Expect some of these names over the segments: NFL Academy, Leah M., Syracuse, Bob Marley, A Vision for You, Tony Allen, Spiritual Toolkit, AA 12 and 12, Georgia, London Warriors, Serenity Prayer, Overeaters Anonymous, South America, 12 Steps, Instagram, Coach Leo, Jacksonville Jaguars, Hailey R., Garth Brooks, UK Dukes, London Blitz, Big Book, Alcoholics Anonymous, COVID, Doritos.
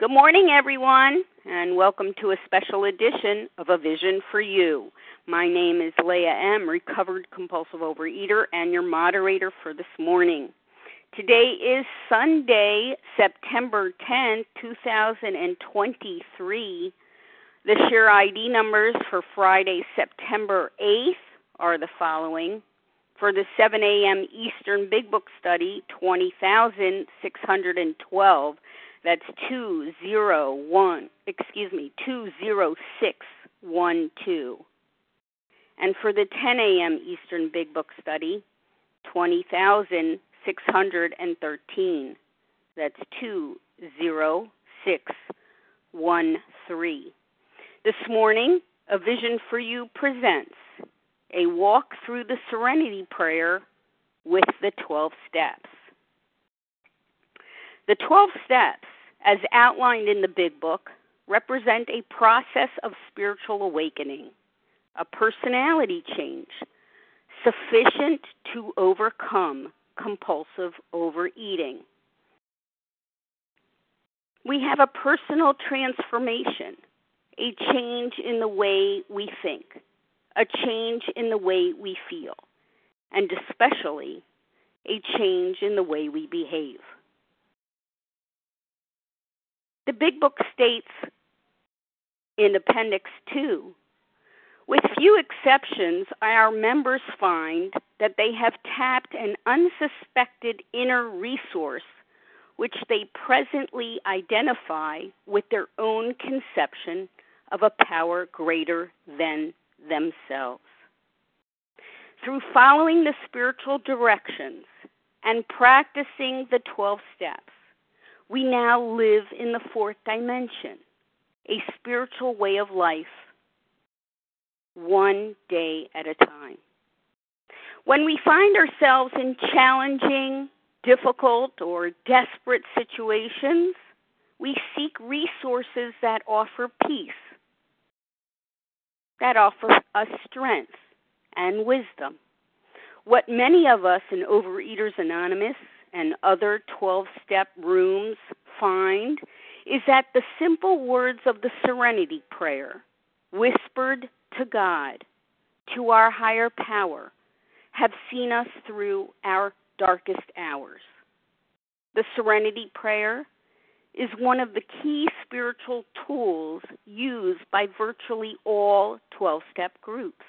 Good morning, everyone, and welcome to a special edition of A Vision for You. My name is Leah M., recovered compulsive overeater, and your moderator for this morning. Today is Sunday, September 10, 2023. The share ID numbers for Friday, September 8th are the following. For the 7 a.m. Eastern Big Book Study, 20,612. That's 20612. And for the 10 a.m. Eastern Big Book Study, 20,613. That's 20613. This morning, A Vision for You presents a walk through the Serenity Prayer with the 12 Steps. The 12 steps, as outlined in the Big Book, represent a process of spiritual awakening, a personality change sufficient to overcome compulsive overeating. We have a personal transformation, a change in the way we think, a change in the way we feel, and especially a change in the way we behave. The Big Book states in Appendix 2, with few exceptions, our members find that they have tapped an unsuspected inner resource which they presently identify with their own conception of a power greater than themselves. Through following the spiritual directions and practicing the 12 steps, we now live in the fourth dimension, a spiritual way of life, one day at a time. When we find ourselves in challenging, difficult, or desperate situations, we seek resources that offer peace, that offer us strength and wisdom. What many of us in Overeaters Anonymous and other 12-step rooms find is that the simple words of the Serenity Prayer, whispered to God, to our higher power, have seen us through our darkest hours. The Serenity Prayer is one of the key spiritual tools used by virtually all 12-step groups.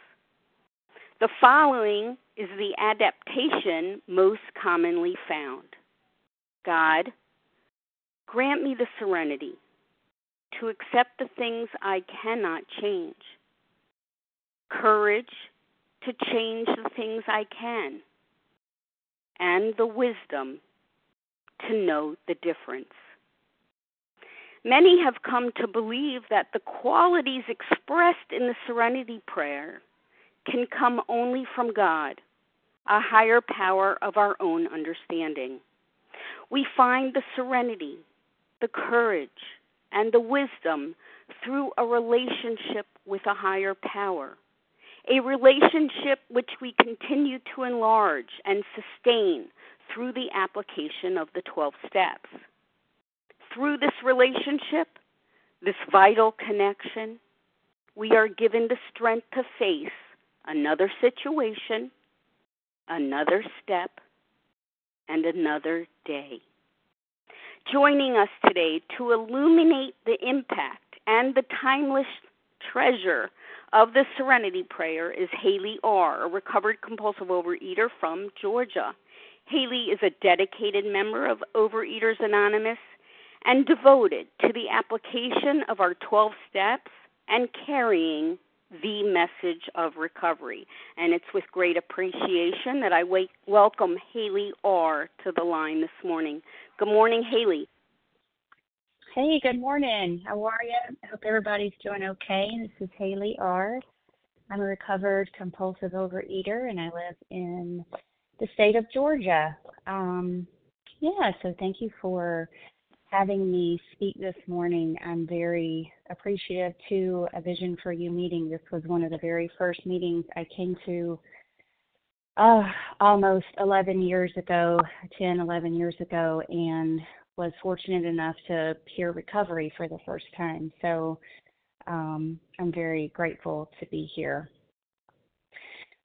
The following is the adaptation most commonly found. God, grant me the serenity to accept the things I cannot change, courage to change the things I can, and the wisdom to know the difference. Many have come to believe that the qualities expressed in the Serenity Prayer can come only from God, a higher power of our own understanding. We find the serenity, the courage, and the wisdom through a relationship with a higher power, a relationship which we continue to enlarge and sustain through the application of the 12 steps. Through this relationship, this vital connection, we are given the strength to face another situation, another step, and another day. Joining us today to illuminate the impact and the timeless treasure of the Serenity Prayer is Hailey R., a recovered compulsive overeater from Georgia. Hailey is a dedicated member of Overeaters Anonymous and devoted to the application of our 12 steps and carrying the message of recovery. And it's with great appreciation that I welcome Hailey R. to the line this morning. Good morning, Hailey. Hey, good morning. How are you? I hope everybody's doing okay. This is Hailey R. I'm a recovered compulsive overeater, and I live in the state of Georgia. So thank you for having me speak this morning. I'm very appreciative to A Vision for You meeting. This was one of the very first meetings I came to almost 11 years ago, and was fortunate enough to peer recovery for the first time. So I'm very grateful to be here.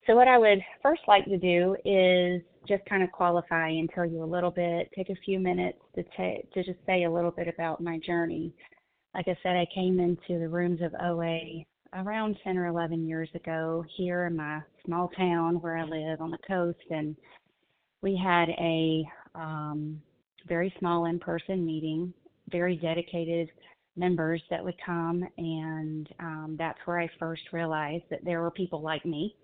So what I would first like to do is just kind of qualify and tell you a little bit, take a few minutes to just say a little bit about my journey. Like I said, I came into the rooms of OA around 10 or 11 years ago here in my small town where I live on the coast, and we had a very small in-person meeting, very dedicated members that would come, and that's where I first realized that there were people like me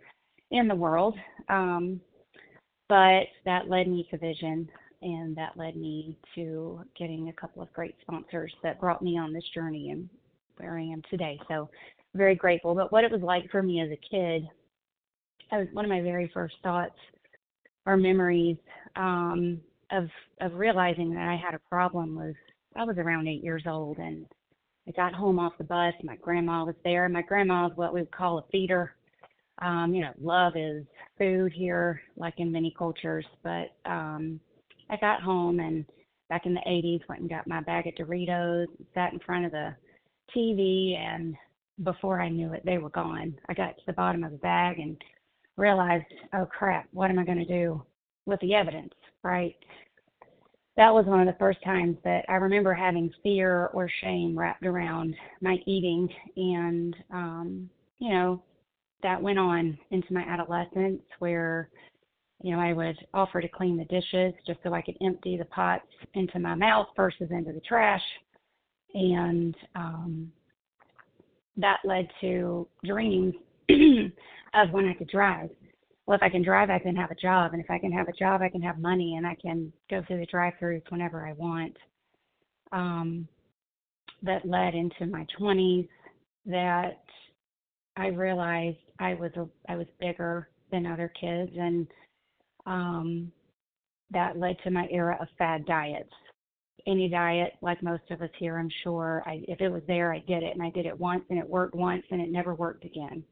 in the world, but that led me to Vision, and that led me to getting a couple of great sponsors that brought me on this journey and where I am today. So very grateful. But what it was like for me as a kid, one of my very first thoughts or memories of realizing that I had a problem was I was around 8 years old, and I got home off the bus. My grandma was there. My grandma is what we would call a feeder. Love is food here, like in many cultures. But I got home, and back in the 80s, went and got my bag of Doritos, sat in front of the TV, and before I knew it, they were gone. I got to the bottom of the bag and realized, oh, crap, what am I going to do with the evidence, right? That was one of the first times that I remember having fear or shame wrapped around my eating, and, that went on into my adolescence where, I would offer to clean the dishes just so I could empty the pots into my mouth versus into the trash. And that led to dreams of when I could drive. Well, if I can drive, I can have a job. And if I can have a job, I can have money, and I can go through the drive-thrus whenever I want. That led into my 20s that I realized I was bigger than other kids, and that led to my era of fad diets. Any diet, like most of us here, I'm sure, if it was there, I did it, and I did it once, and it worked once, and it never worked again.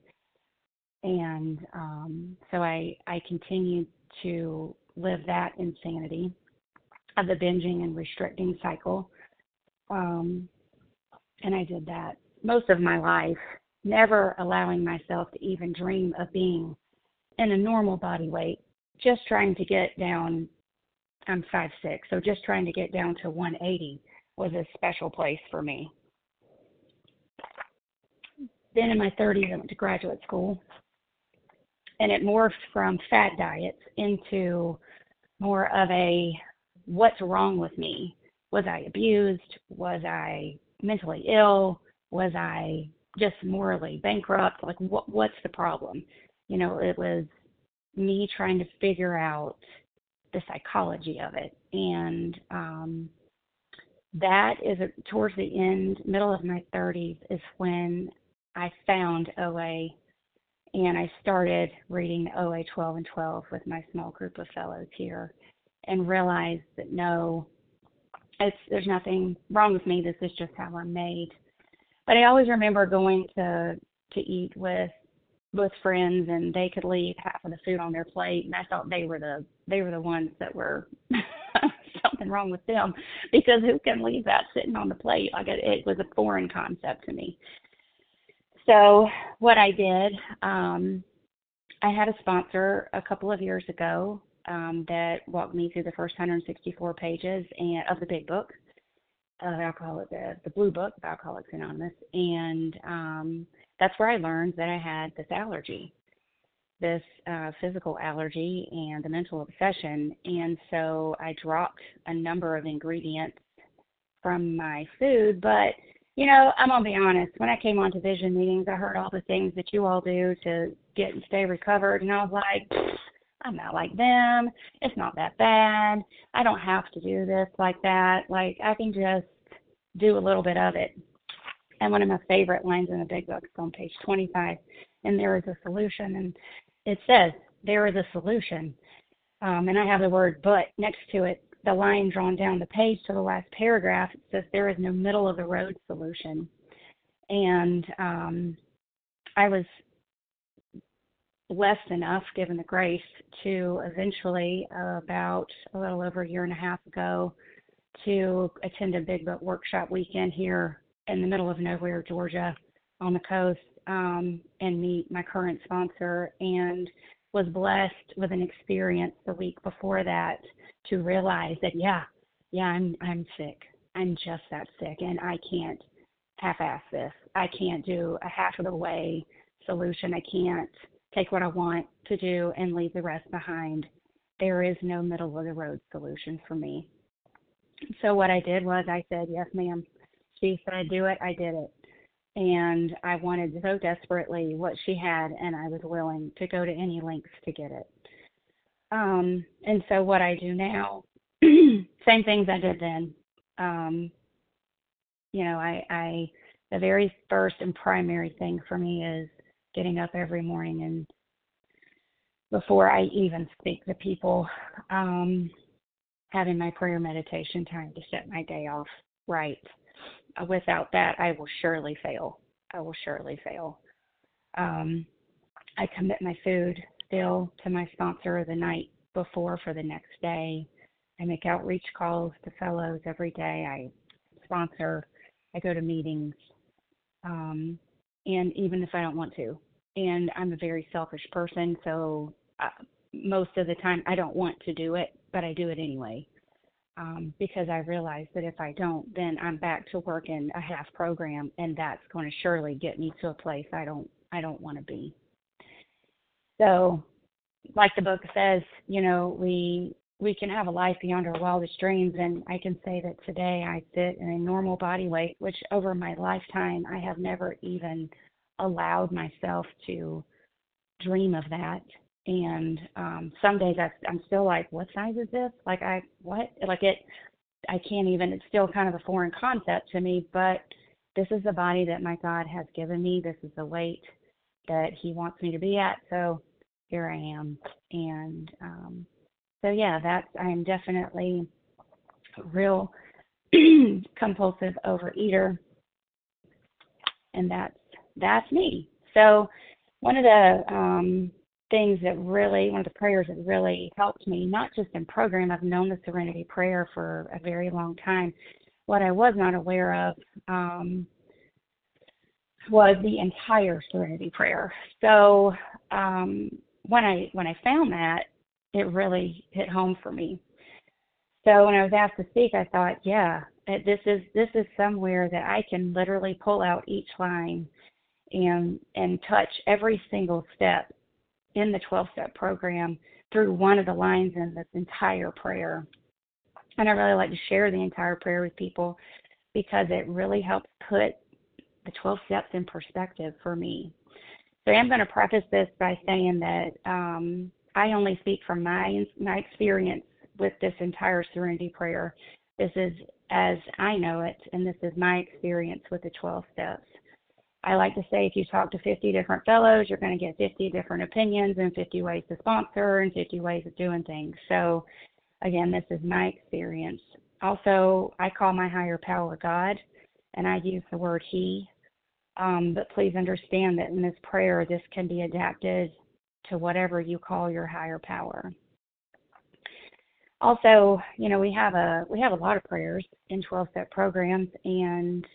And so I continued to live that insanity of the binging and restricting cycle, and I did that most of my life, never allowing myself to even dream of being in a normal body weight, just trying to get down. I'm 5'6", so just trying to get down to 180 was a special place for me. Then in my 30s, I went to graduate school, and it morphed from fad diets into more of a what's wrong with me? Was I abused? Was I mentally ill? Was I just morally bankrupt? Like, what's the problem? It was me trying to figure out the psychology of it. And that is towards the end, middle of my 30s is when I found OA, and I started reading OA 12 and 12 with my small group of fellows here, and realized that no, there's nothing wrong with me. This is just how I'm made. But I always remember going to eat with friends, and they could leave half of the food on their plate, and I thought they were the ones that were something wrong with them, because who can leave that sitting on the plate? Like, it was a foreign concept to me. So what I did, I had a sponsor a couple of years ago that walked me through the first 164 pages of the Big Book of the Blue Book of Alcoholics Anonymous, and that's where I learned that I had this allergy, this physical allergy and the mental obsession. And so I dropped a number of ingredients from my food. But, I'm going to be honest, when I came on to Vision meetings, I heard all the things that you all do to get and stay recovered. And I was like, I'm not like them. It's not that bad. I don't have to do this like that. Like, I can just do a little bit of it. And one of my favorite lines in the Big Book is on page 25, and there is a solution. And it says, there is a solution. And I have the word but next to it, the line drawn down the page to the last paragraph. It says, there is no middle-of-the-road solution. And I was blessed enough, given the grace, to eventually, about a little over a year and a half ago, to attend a Big Book workshop weekend here in the middle of nowhere, Georgia, on the coast, and meet my current sponsor, and was blessed with an experience the week before that to realize that, I'm sick. I'm just that sick, and I can't half-ass this. I can't do a half-of-the-way solution. I can't take what I want to do and leave the rest behind. There is no middle-of-the-road solution for me. So what I did was I said, yes, ma'am. She said, do it. I did it. And I wanted so desperately what she had, and I was willing to go to any lengths to get it. And so what I do now, same things I did then. I the very first and primary thing for me is getting up every morning, and before I even speak to people, having my prayer meditation time to set my day off right. Without that, I will surely fail. I commit my food still to my sponsor the night before for the next day. I make outreach calls to fellows every day. I sponsor. I go to meetings, and even if I don't want to. And I'm a very selfish person, so most of the time I don't want to do it, but I do it anyway. Because I realize that if I don't, then I'm back to working a half program, and that's going to surely get me to a place I don't want to be. So, like the book says, we can have a life beyond our wildest dreams, and I can say that today I sit in a normal body weight, which over my lifetime I have never even allowed myself to dream of that. And some days I'm still like, what size is this? I can't even, it's still kind of a foreign concept to me, but this is the body that my God has given me. This is the weight that he wants me to be at. So here I am. And I'm definitely a real compulsive overeater. And that's me. So one of the prayers that really helped me, not just in program, I've known the Serenity Prayer for a very long time. What I was not aware of was the entire Serenity Prayer. So when I found that, it really hit home for me. So when I was asked to speak, I thought, this is somewhere that I can literally pull out each line and touch every single step in the 12-step program through one of the lines in this entire prayer. And I really like to share the entire prayer with people because it really helps put the 12 steps in perspective for me. So I'm going to preface this by saying that I only speak from my experience with this entire Serenity Prayer. This is as I know it, and this is my experience with the 12 steps. I like to say if you talk to 50 different fellows, you're going to get 50 different opinions and 50 ways to sponsor and 50 ways of doing things. So, again, this is my experience. Also, I call my higher power God, and I use the word he. But please understand that in this prayer, this can be adapted to whatever you call your higher power. Also, we have a lot of prayers in 12-step programs, and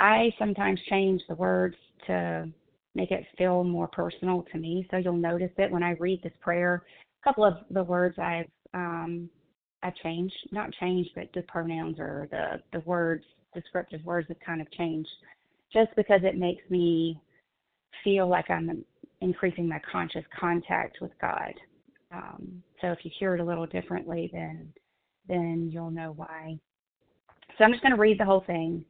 I sometimes change the words to make it feel more personal to me. So you'll notice that when I read this prayer, a couple of the words I've changed, not changed, but the pronouns or the words, descriptive words have kind of changed just because it makes me feel like I'm increasing my conscious contact with God. So if you hear it a little differently, then you'll know why. So I'm just going to read the whole thing.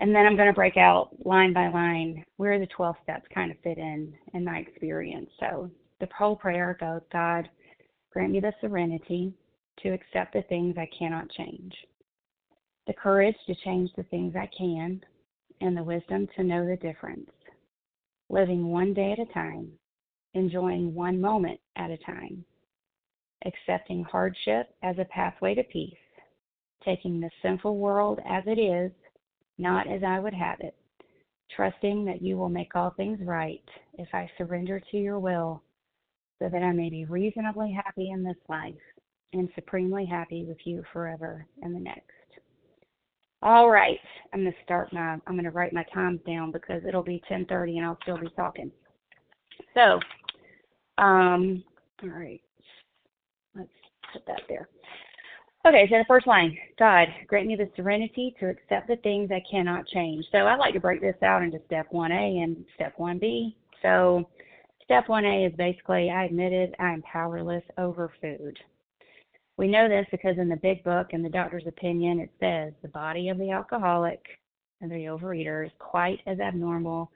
And then I'm going to break out line by line where the 12 steps kind of fit in my experience. So the whole prayer goes, God, grant me the serenity to accept the things I cannot change, the courage to change the things I can, and the wisdom to know the difference, living one day at a time, enjoying one moment at a time, accepting hardship as a pathway to peace, taking the sinful world as it is, not as I would have it, trusting that you will make all things right if I surrender to your will so that I may be reasonably happy in this life and supremely happy with you forever in the next. All right. I'm going to write my times down because it'll be 10:30 and I'll still be talking. So, all right. Let's put that there. Okay, so the first line, God, grant me the serenity to accept the things I cannot change. So I like to break this out into Step 1A and Step 1B. So Step 1A is basically, I admitted I am powerless over food. We know this because in the Big Book, in the doctor's opinion, it says the body of the alcoholic and the overeater is quite as abnormal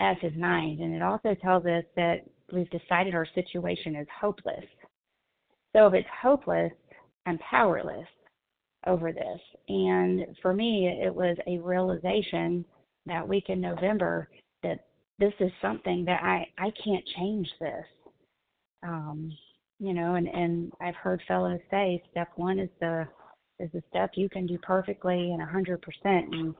as his mind. And it also tells us that we've decided our situation is hopeless. So if it's hopeless, I'm powerless over this. And for me, it was a realization that week in November that this is something that I can't change this. And I've heard fellows say step one is the step you can do perfectly and 100%. And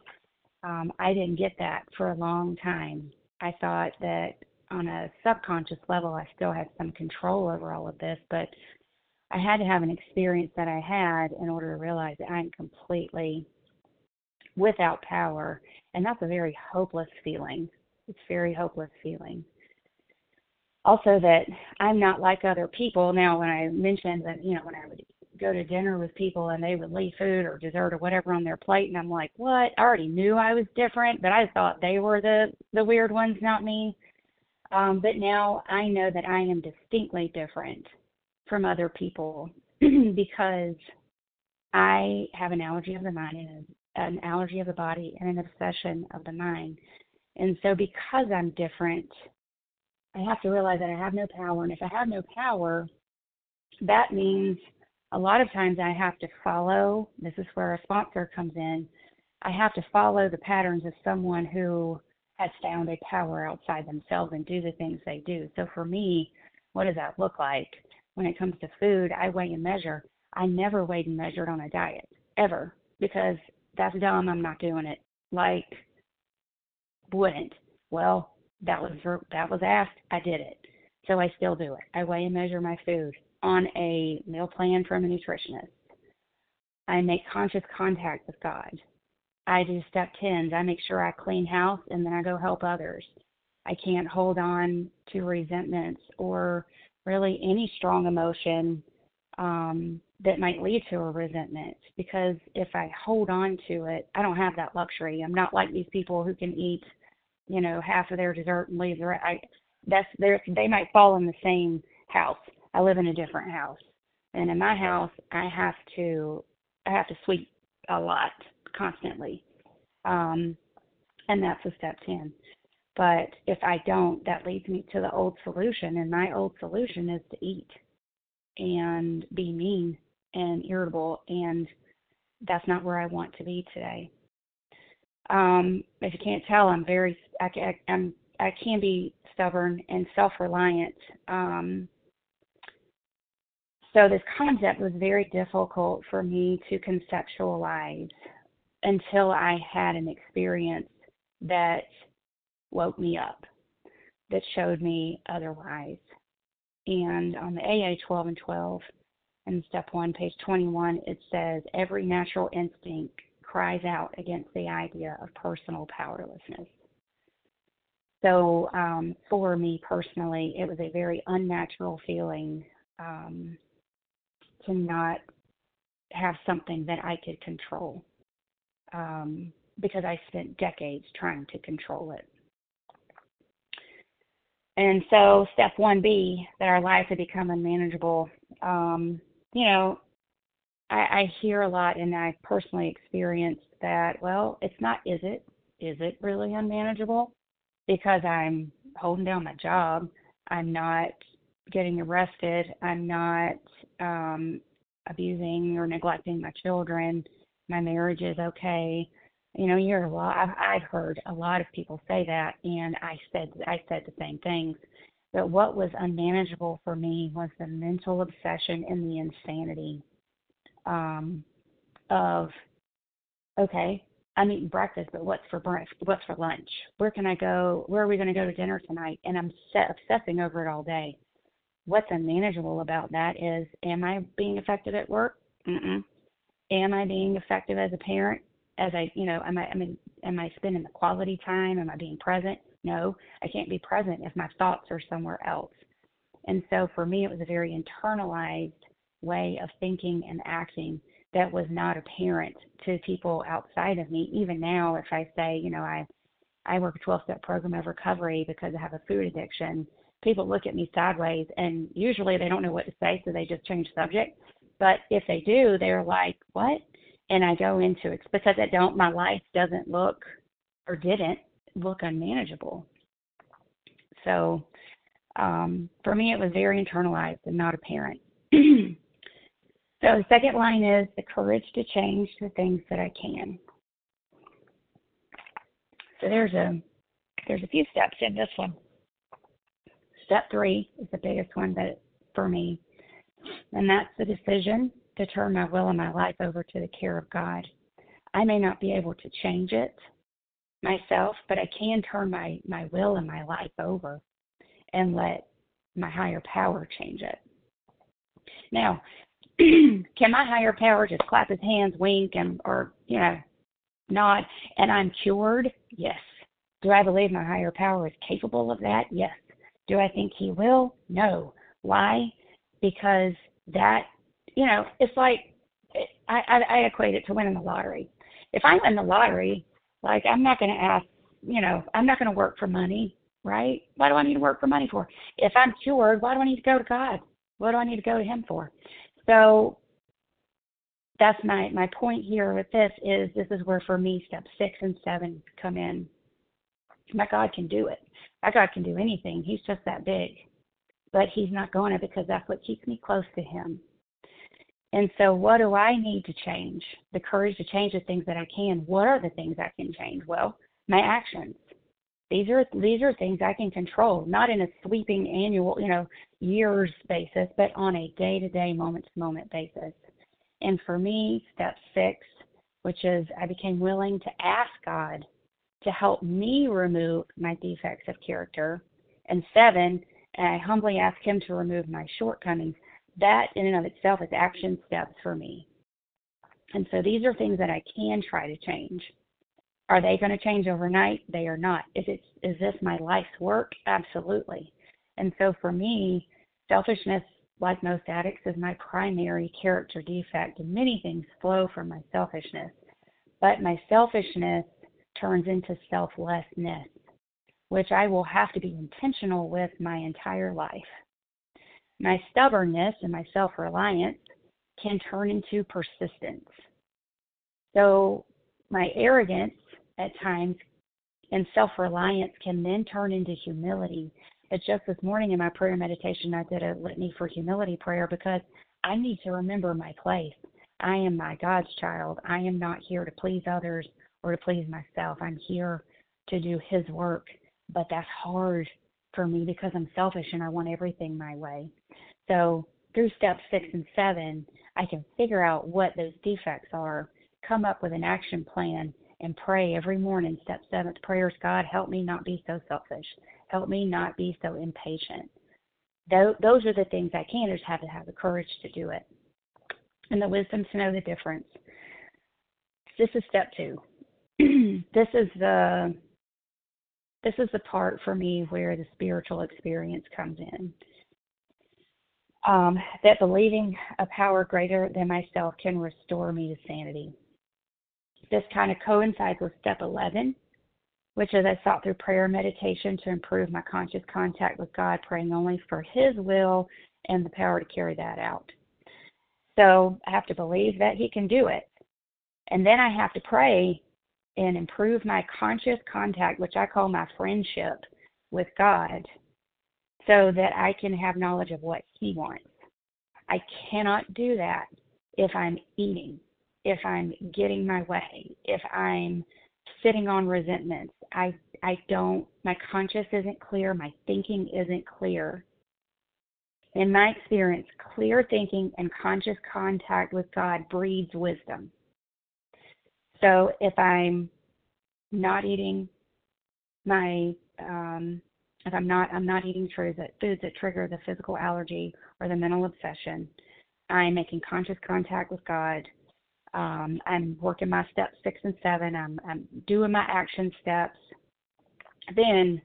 I didn't get that for a long time. I thought that on a subconscious level, I still had some control over all of this, but I had to have an experience that I had in order to realize that I'm completely without power. And that's a very hopeless feeling. It's a very hopeless feeling. Also that I'm not like other people. Now, when I mentioned that, when I would go to dinner with people and they would leave food or dessert or whatever on their plate, and I'm like, what? I already knew I was different, but I thought they were the weird ones, not me. But now I know that I am distinctly different from other people because I have an allergy of the mind and an allergy of the body and an obsession of the mind. And so because I'm different, I have to realize that I have no power, and if I have no power, that means a lot of times I have to follow, this is where a sponsor comes in, I have to follow the patterns of someone who has found a power outside themselves and do the things they do. So for me, what does that look like? When it comes to food, I weigh and measure. I never weighed and measured on a diet, ever, because that's dumb, I'm not doing it. Like, wouldn't. Well, that was asked, I did it. So I still do it. I weigh and measure my food on a meal plan from a nutritionist. I make conscious contact with God. I do step 10s. I make sure I clean house, and then I go help others. I can't hold on to resentments or really any strong emotion that might lead to a resentment, because if I hold on to it, I don't have that luxury. I'm not like these people who can eat half of their dessert and leave the rest. They might fall in the same house. I live in a different house. And in my house, I have to sweep a lot constantly. And that's a step 10. But if I don't, that leads me to the old solution. And my old solution is to eat and be mean and irritable. And that's not where I want to be today. If you can't tell, I can be stubborn and self-reliant. So this concept was very difficult for me to conceptualize until I had an experience that woke me up, that showed me otherwise. And on the AA 12 and 12, in Step 1, page 21, it says, every natural instinct cries out against the idea of personal powerlessness. So for me personally, it was a very unnatural feeling to not have something that I could control because I spent decades trying to control it. And so Step 1B, that our lives have become unmanageable, I hear a lot, and I personally experienced that, well, it's not, is it really unmanageable? Because I'm holding down my job. I'm not getting arrested. I'm not abusing or neglecting my children. My marriage is okay. I've heard a lot of people say that, and I said the same things. But what was unmanageable for me was the mental obsession and the insanity of, okay, I'm eating breakfast, but what's for brunch? What's for lunch? Where can I go? Where are we going to go to dinner tonight? And I'm obsessing over it all day. What's unmanageable about that is, am I being effective at work? Am I being effective as a parent? as I, you know, am I spending the quality time? Am I being present? No, I can't be present if my thoughts are somewhere else. And so for me, it was a very internalized way of thinking and acting that was not apparent to people outside of me. Even now, if I say, you know, I work a 12-step program of recovery because I have a food addiction, people look at me sideways, and usually they don't know what to say, so they just change subject. But if they do, they're like, what? And I go into it because my life doesn't look or didn't look unmanageable. So for me, it was very internalized and not apparent. So the second line is the courage to change the things that I can. So there's a few steps in this one. Step 3 is the biggest one that for me, and that's the decision to turn my will and my life over to the care of God. I may not be able to change it myself, but I can turn my will and my life over and let my higher power change it. Now, can my higher power just clap his hands, wink, or, you know, nod, and I'm cured? Yes. Do I believe my higher power is capable of that? Yes. Do I think he will? No. Why? Because that, you know, it's like I equate it to winning the lottery. If I win the lottery, like, I'm not going to ask, you know, I'm not going to work for money, right? Why do I need to work for money for? If I'm cured, why do I need to go to God? What do I need to go to him for? So that's my point here with this is where, for me, steps 6 and 7 come in. My God can do it. My God can do anything. He's just that big. But he's not going to, because that's what keeps me close to him. And so what do I need to change? The courage to change the things that I can. What are the things I can change? Well, my actions. These are things I can control, not in a sweeping annual, you know, years basis, but on a day-to-day, moment-to-moment basis. And for me, step 6, which is I became willing to ask God to help me remove my defects of character. And 7, I humbly ask him to remove my shortcomings. That in and of itself is action steps for me. And so these are things that I can try to change. Are they going to change overnight? They are not. Is this my life's work? Absolutely. And so for me, selfishness, like most addicts, is my primary character defect. And many things flow from my selfishness. But my selfishness turns into selflessness, which I will have to be intentional with my entire life. My stubbornness and my self-reliance can turn into persistence. So my arrogance at times and self-reliance can then turn into humility. But just this morning in my prayer meditation, I did a litany for humility prayer, because I need to remember my place. I am my God's child. I am not here to please others or to please myself. I'm here to do his work, but that's hard for me because I'm selfish and I want everything my way. So through steps 6 and 7, I can figure out what those defects are, come up with an action plan, and pray every morning. Step 7th prayer is, God, help me not be so selfish. Help me not be so impatient. Those are the things I can. I just have to have the courage to do it and the wisdom to know the difference. This is step 2. This is the part for me where the spiritual experience comes in. That believing a power greater than myself can restore me to sanity. This kind of coincides with step 11, which is I sought through prayer and meditation to improve my conscious contact with God, praying only for his will and the power to carry that out. So I have to believe that he can do it. And then I have to pray and improve my conscious contact, which I call my friendship with God, so that I can have knowledge of what he wants. I cannot do that if I'm eating, if I'm getting my way, if I'm sitting on resentments. My conscience isn't clear, my thinking isn't clear. In my experience, clear thinking and conscious contact with God breeds wisdom. So if I'm not eating I'm not eating foods that trigger the physical allergy or the mental obsession, I'm making conscious contact with God. I'm working my steps 6 and 7. I'm doing my action steps. Then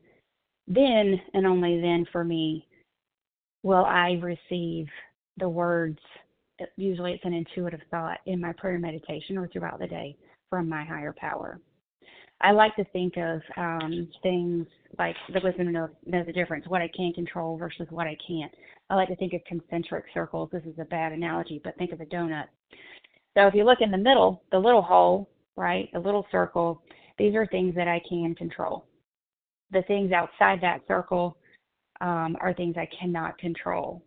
and only then for me will I receive the words. Usually it's an intuitive thought in my prayer meditation or throughout the day from my higher power. I like to think of things like the wisdom to know the difference, what I can control versus what I can't. I like to think of concentric circles. This is a bad analogy, but think of a donut. So if you look in the middle, the little hole, right, the little circle, these are things that I can control. The things outside that circle are things I cannot control.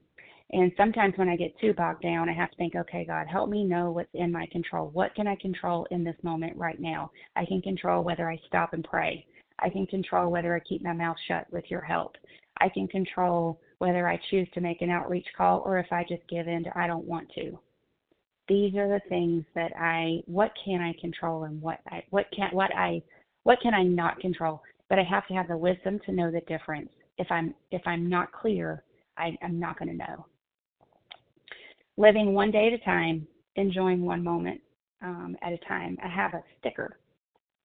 And sometimes when I get too bogged down, I have to think, okay, God, help me know what's in my control. What can I control in this moment right now? I can control whether I stop and pray. I can control whether I keep my mouth shut with your help. I can control whether I choose to make an outreach call or if I just give in to I don't want to. These are the things that what can I control and what can I not control? But I have to have the wisdom to know the difference. If I'm not clear, I'm not going to know. Living one day at a time, enjoying one moment at a time. I have a sticker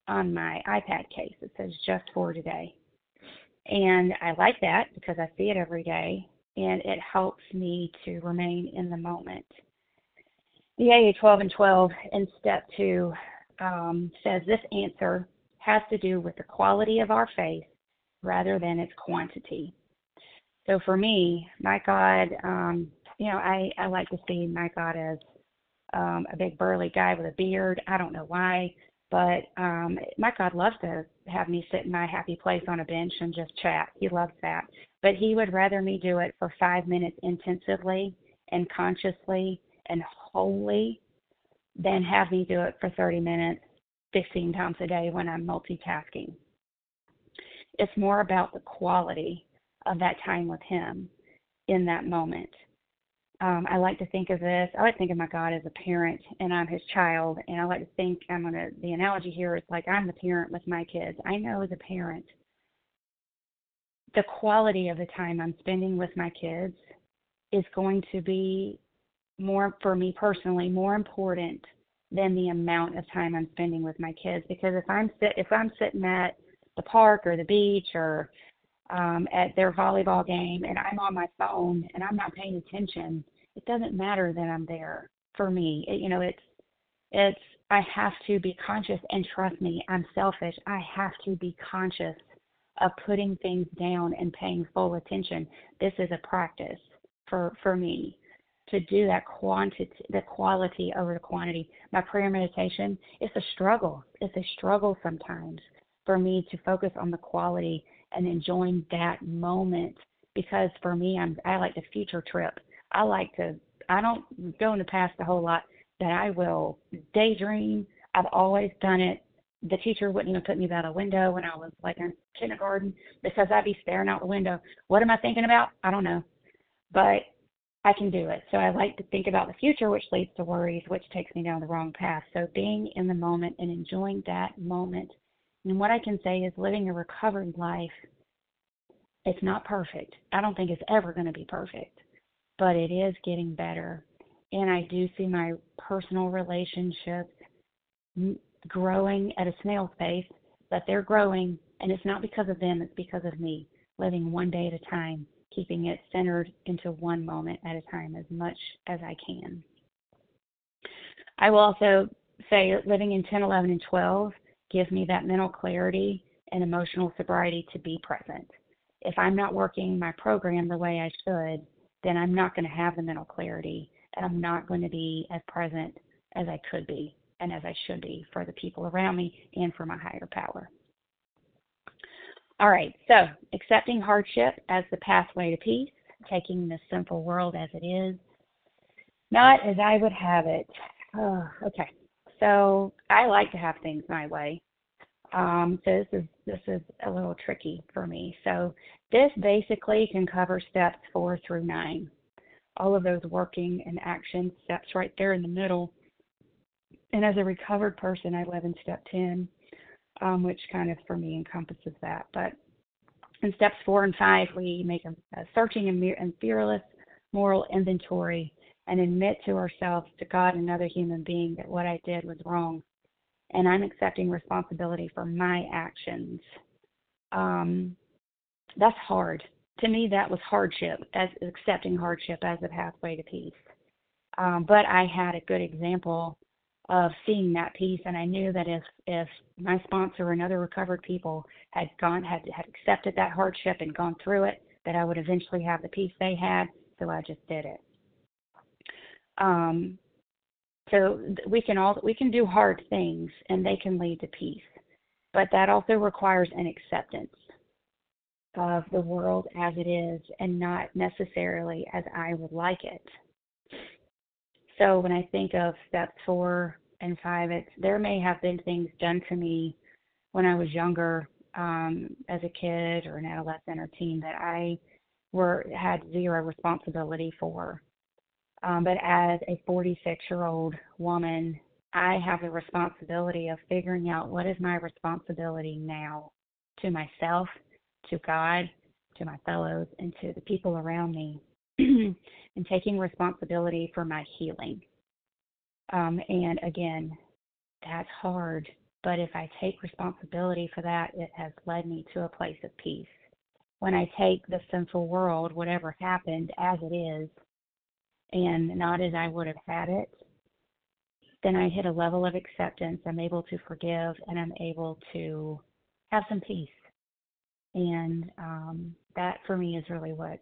on my iPad case that says just for today. And I like that because I see it every day, and it helps me to remain in the moment. The AA 12 and 12 in Step 2 says this answer has to do with the quality of our faith rather than its quantity. So for me, my God, I like to see my God as a big burly guy with a beard. I don't know why, but my God loves to have me sit in my happy place on a bench and just chat. He loves that. But he would rather me do it for 5 minutes intensively and consciously and wholly than have me do it for 30 minutes, 15 times a day when I'm multitasking. It's more about the quality of that time with him in that moment. I like to think of this. I like to think of my God as a parent, and I'm his child. And I like to think the analogy here is like I'm the parent with my kids. I know as a parent, the quality of the time I'm spending with my kids is going to be more, for me personally, more important than the amount of time I'm spending with my kids. Because if I'm sitting at the park or the beach or at their volleyball game and I'm on my phone and I'm not paying attention, it doesn't matter that I'm there. For me, it's I have to be conscious, and trust me, I'm selfish. I have to be conscious of putting things down and paying full attention. This is a practice for me to do that quantity, the quality over the quantity. My prayer meditation, it's a struggle. It's a struggle sometimes for me to focus on the quality and enjoying that moment, because for me, I like the future trip. I don't go in the past a whole lot, that I will daydream. I've always done it. The teacher wouldn't even put me out a window when I was like in kindergarten because I'd be staring out the window. What am I thinking about? I don't know, but I can do it. So I like to think about the future, which leads to worries, which takes me down the wrong path. So being in the moment and enjoying that moment. And what I can say is living a recovered life, it's not perfect. I don't think it's ever going to be perfect, but it is getting better. And I do see my personal relationships growing at a snail's pace, but they're growing, and it's not because of them, it's because of me, living one day at a time, keeping it centered into one moment at a time as much as I can. I will also say living in 10, 11, and 12 gives me that mental clarity and emotional sobriety to be present. If I'm not working my program the way I should, then I'm not going to have the mental clarity, and I'm not going to be as present as I could be and as I should be for the people around me and for my higher power. All right, so accepting hardship as the pathway to peace, taking this simple world as it is, not as I would have it. Oh, okay. So I like to have things my way. So this is a little tricky for me. So this basically can cover steps 4 through 9. All of those working and action steps right there in the middle. And as a recovered person, I live in step 10, which kind of for me encompasses that. But in steps 4 and 5, we make a searching and fearless moral inventory and admit to ourselves, to God and another human being, that what I did was wrong, and I'm accepting responsibility for my actions. That's hard. To me, that was hardship, as accepting hardship as a pathway to peace. But I had a good example of seeing that peace, and I knew that if my sponsor and other recovered people had accepted that hardship and gone through it, that I would eventually have the peace they had, so I just did it. So we can do hard things, and they can lead to peace, but that also requires an acceptance of the world as it is, and not necessarily as I would like it. So when I think of steps 4 and 5, it's, there may have been things done to me when I was younger, as a kid or an adolescent or teen, that I had zero responsibility for. But as a 46-year-old woman, I have the responsibility of figuring out what is my responsibility now to myself, to God, to my fellows, and to the people around me, and taking responsibility for my healing. And again, that's hard, but if I take responsibility for that, it has led me to a place of peace. When I take the sinful world, whatever happened, as it is, and not as I would have had it, then I hit a level of acceptance. I'm able to forgive, and I'm able to have some peace. And that, for me, is really what,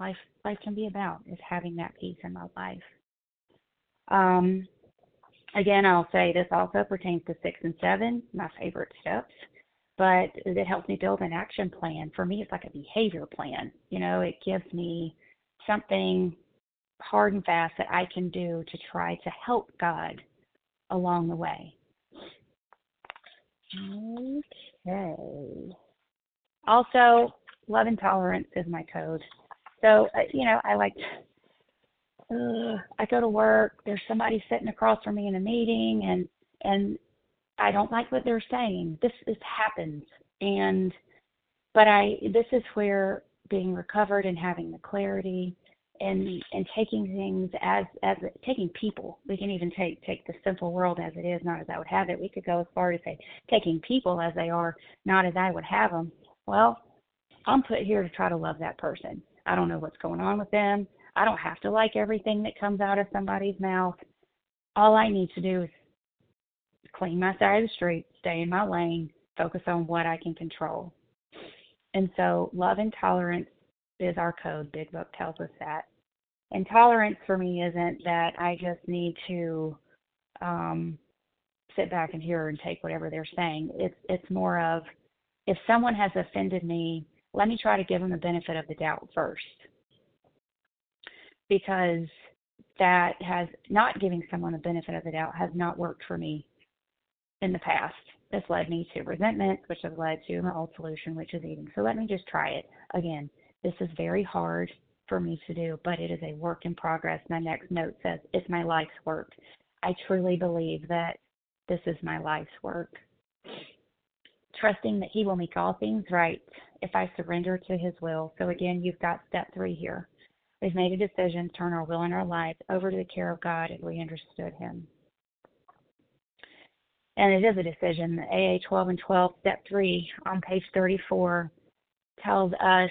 life can be about, is having that peace in my life. Again, I'll say this also pertains to 6 and 7, my favorite steps, but it helps me build an action plan. For me, it's like a behavior plan. It gives me something hard and fast that I can do to try to help God along the way. Okay. Also, love and tolerance is my code. So, I like, I go to work, there's somebody sitting across from me in a meeting, and I don't like what they're saying. This happens. But this is where being recovered and having the clarity and taking things as taking people. We can even take the simple world as it is, not as I would have it. We could go as far to say taking people as they are, not as I would have them. Well, I'm put here to try to love that person. I don't know what's going on with them. I don't have to like everything that comes out of somebody's mouth. All I need to do is clean my side of the street, stay in my lane, focus on what I can control. And so love and tolerance is our code. Big Book tells us that. And tolerance for me isn't that I just need to sit back and hear and take whatever they're saying. It's more of, if someone has offended me, let me try to give them the benefit of the doubt first. Because not giving someone the benefit of the doubt has not worked for me in the past. This led me to resentment, which has led to my old solution, which is eating. So let me just try it again. This is very hard for me to do, but it is a work in progress. My next note says, it's my life's work. I truly believe that this is my life's work. Trusting that He will make all things right if I surrender to His will. So again, you've got step 3 here. We've made a decision to turn our will and our lives over to the care of God if we understood Him. And it is a decision. The AA 12 and 12, step 3 on page 34 tells us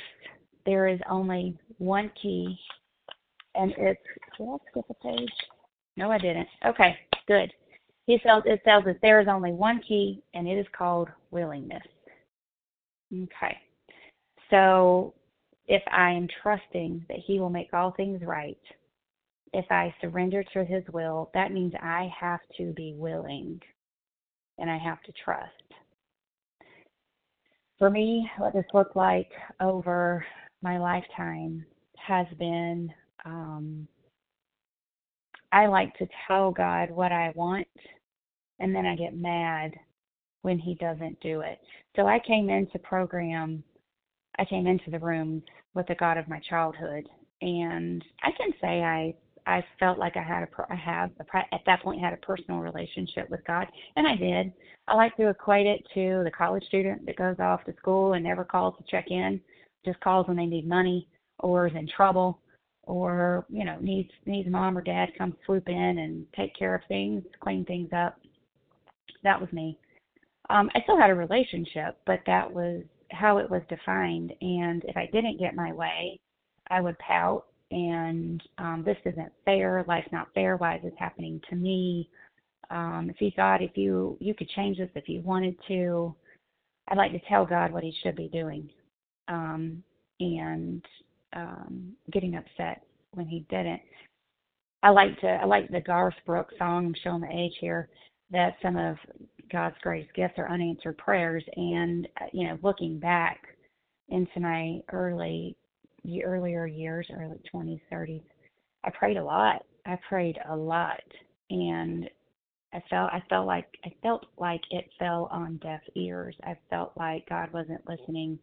there is only one key, and it's, did I skip a page? No, I didn't. Okay, good. It tells us there is only one key, and it is called willingness. Okay. So if I am trusting that He will make all things right, if I surrender to His will, that means I have to be willing, and I have to trust. For me, what this looked like over my lifetime has been, I like to tell God what I want, and then I get mad when He doesn't do it. So I came into the rooms with the God of my childhood, and I can say I felt like I had, at that point, a personal relationship with God, and I did. I like to equate it to the college student that goes off to school and never calls to check in, just calls when they need money or is in trouble or, you know, needs mom or dad come swoop in and take care of things, clean things up. That was me. I still had a relationship, but that was how it was defined. And if I didn't get my way, I would pout and this isn't fair, life's not fair, why is this happening to me? If you could change this if you wanted to, I'd like to tell God what he should be doing. Getting upset when he didn't. I like the Garth Brooks song, I'm showing my age here, that some of God's greatest gifts are unanswered prayers. And, you know, looking back into my earlier years, early 20s, 30s, I prayed a lot. And I felt like it fell on deaf ears. I felt like God wasn't listening.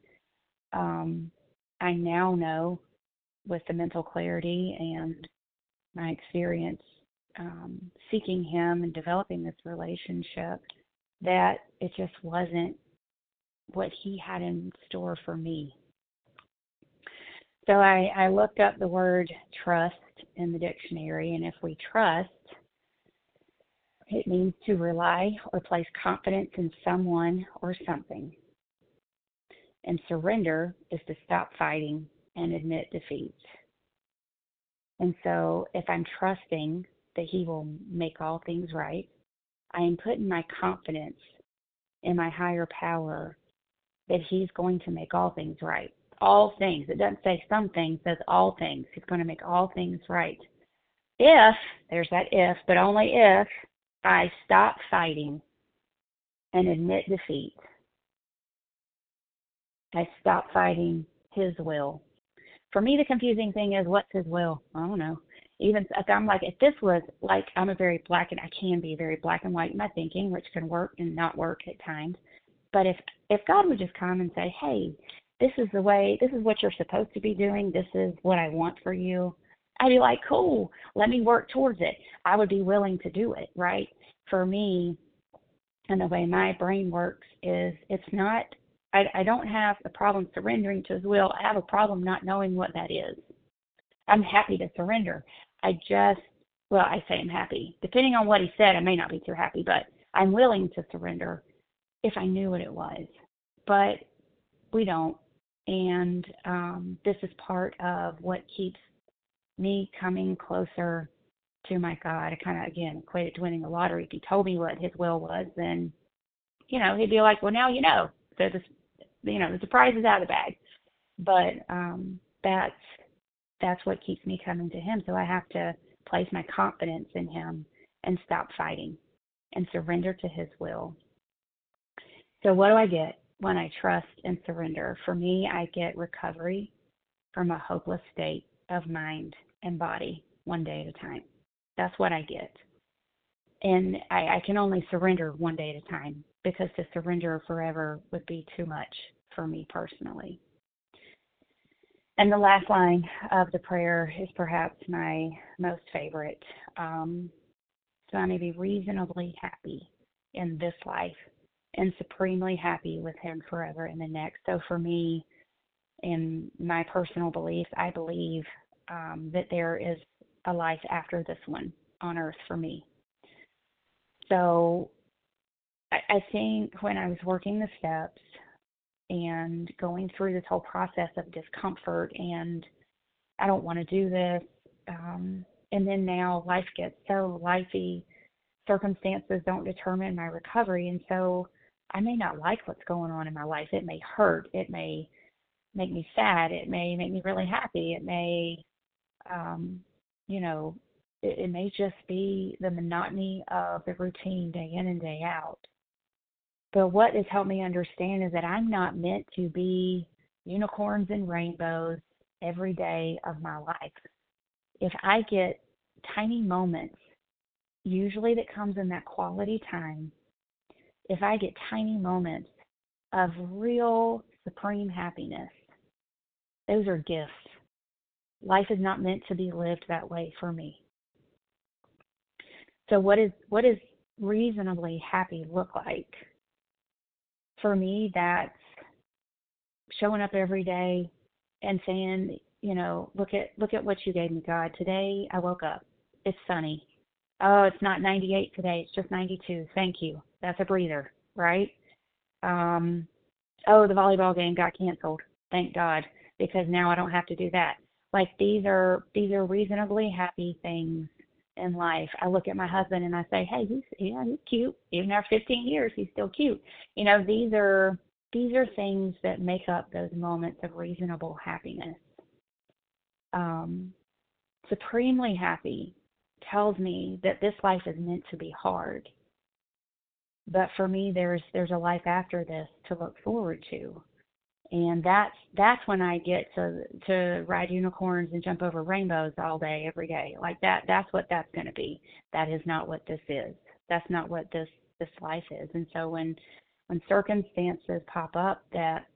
I now know with the mental clarity and my experience seeking him and developing this relationship that it just wasn't what he had in store for me. So I looked up the word trust in the dictionary, and if we trust, it means to rely or place confidence in someone or something. And surrender is to stop fighting and admit defeat. And so if I'm trusting that he will make all things right, I am putting my confidence in my higher power that he's going to make all things right. All things. It doesn't say some things, it says all things. He's going to make all things right. If, there's that if, but only if I stop fighting and admit defeat. I stopped fighting his will. For me, the confusing thing is, what's his will? I don't know. Even I'm like, if this was like, I can be very black and white in my thinking, which can work and not work at times. But if God would just come and say, hey, this is the way, this is what you're supposed to be doing, this is what I want for you, I'd be like, cool, let me work towards it. I would be willing to do it, right? For me, and the way my brain works is, it's not, I don't have a problem surrendering to his will. I have a problem not knowing what that is. I'm happy to surrender. I say I'm happy. Depending on what he said, I may not be too happy, but I'm willing to surrender if I knew what it was. But we don't. And this is part of what keeps me coming closer to my God. I kind of, again, equate it to winning the lottery. If he told me what his will was, then, you know, he'd be like, well, now you know. So this, you know, the surprise is out of the bag, but that's what keeps me coming to him. So I have to place my confidence in him and stop fighting and surrender to his will. So what do I get when I trust and surrender? For me, I get recovery from a hopeless state of mind and body one day at a time. That's what I get. And I can only surrender one day at a time, because to surrender forever would be too much for me personally. And the last line of the prayer is perhaps my most favorite. So I may be reasonably happy in this life and supremely happy with him forever in the next. So for me, in my personal beliefs, I believe that there is a life after this one on earth for me. So I think when I was working the steps and going through this whole process of discomfort and I don't want to do this, and then now life gets so lifey, circumstances don't determine my recovery, and so I may not like what's going on in my life. It may hurt. It may make me sad. It may make me really happy. It may, it may just be the monotony of the routine day in and day out. But what has helped me understand is that I'm not meant to be unicorns and rainbows every day of my life. If I get tiny moments, usually that comes in that quality time, if I get tiny moments of real supreme happiness, those are gifts. Life is not meant to be lived that way for me. So what is reasonably happy look like? For me, that's showing up every day and saying, you know, look at what you gave me, God. Today I woke up. It's sunny. Oh, it's not 98 today. It's just 92. Thank you. That's a breather, right? Oh, the volleyball game got canceled. Thank God, because now I don't have to do that. Like, these are reasonably happy things in life. I look at my husband and I say, hey, he's cute. Even after 15 years, he's still cute. You know, these are things that make up those moments of reasonable happiness. Supremely happy tells me that this life is meant to be hard. But for me, there's a life after this to look forward to. And that's when I get to ride unicorns and jump over rainbows all day, every day. Like that's what that's going to be. That is not what this is. That's not what this life is. And so when circumstances pop up that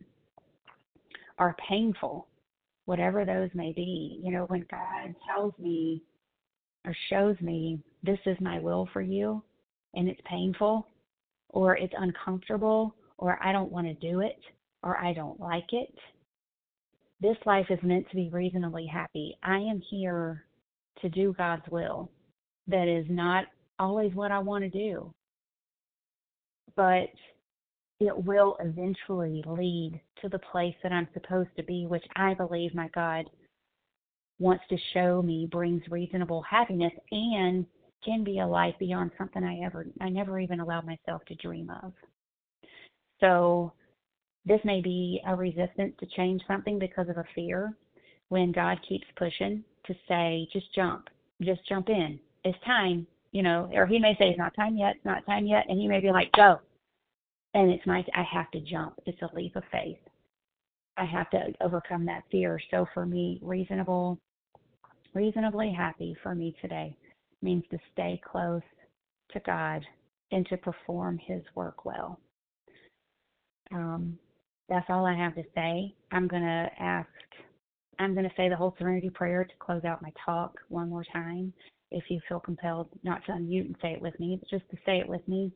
are painful, whatever those may be, you know, when God tells me or shows me this is my will for you, and it's painful, or it's uncomfortable, or I don't want to do it, or I don't like it. This life is meant to be reasonably happy. I am here to do God's will. That is not always what I want to do, but it will eventually lead to the place that I'm supposed to be, which I believe my God wants to show me brings reasonable happiness and can be a life beyond something I never even allowed myself to dream of. So this may be a resistance to change something because of a fear when God keeps pushing to say, just jump in. It's time, you know, or he may say it's not time yet. And he may be like, go. And it's nice. I have to jump. It's a leap of faith. I have to overcome that fear. So for me, reasonably happy for me today means to stay close to God and to perform his work well. That's all I have to say. I'm going to say the whole Serenity Prayer to close out my talk one more time. If you feel compelled not to unmute and say it with me, but just to say it with me,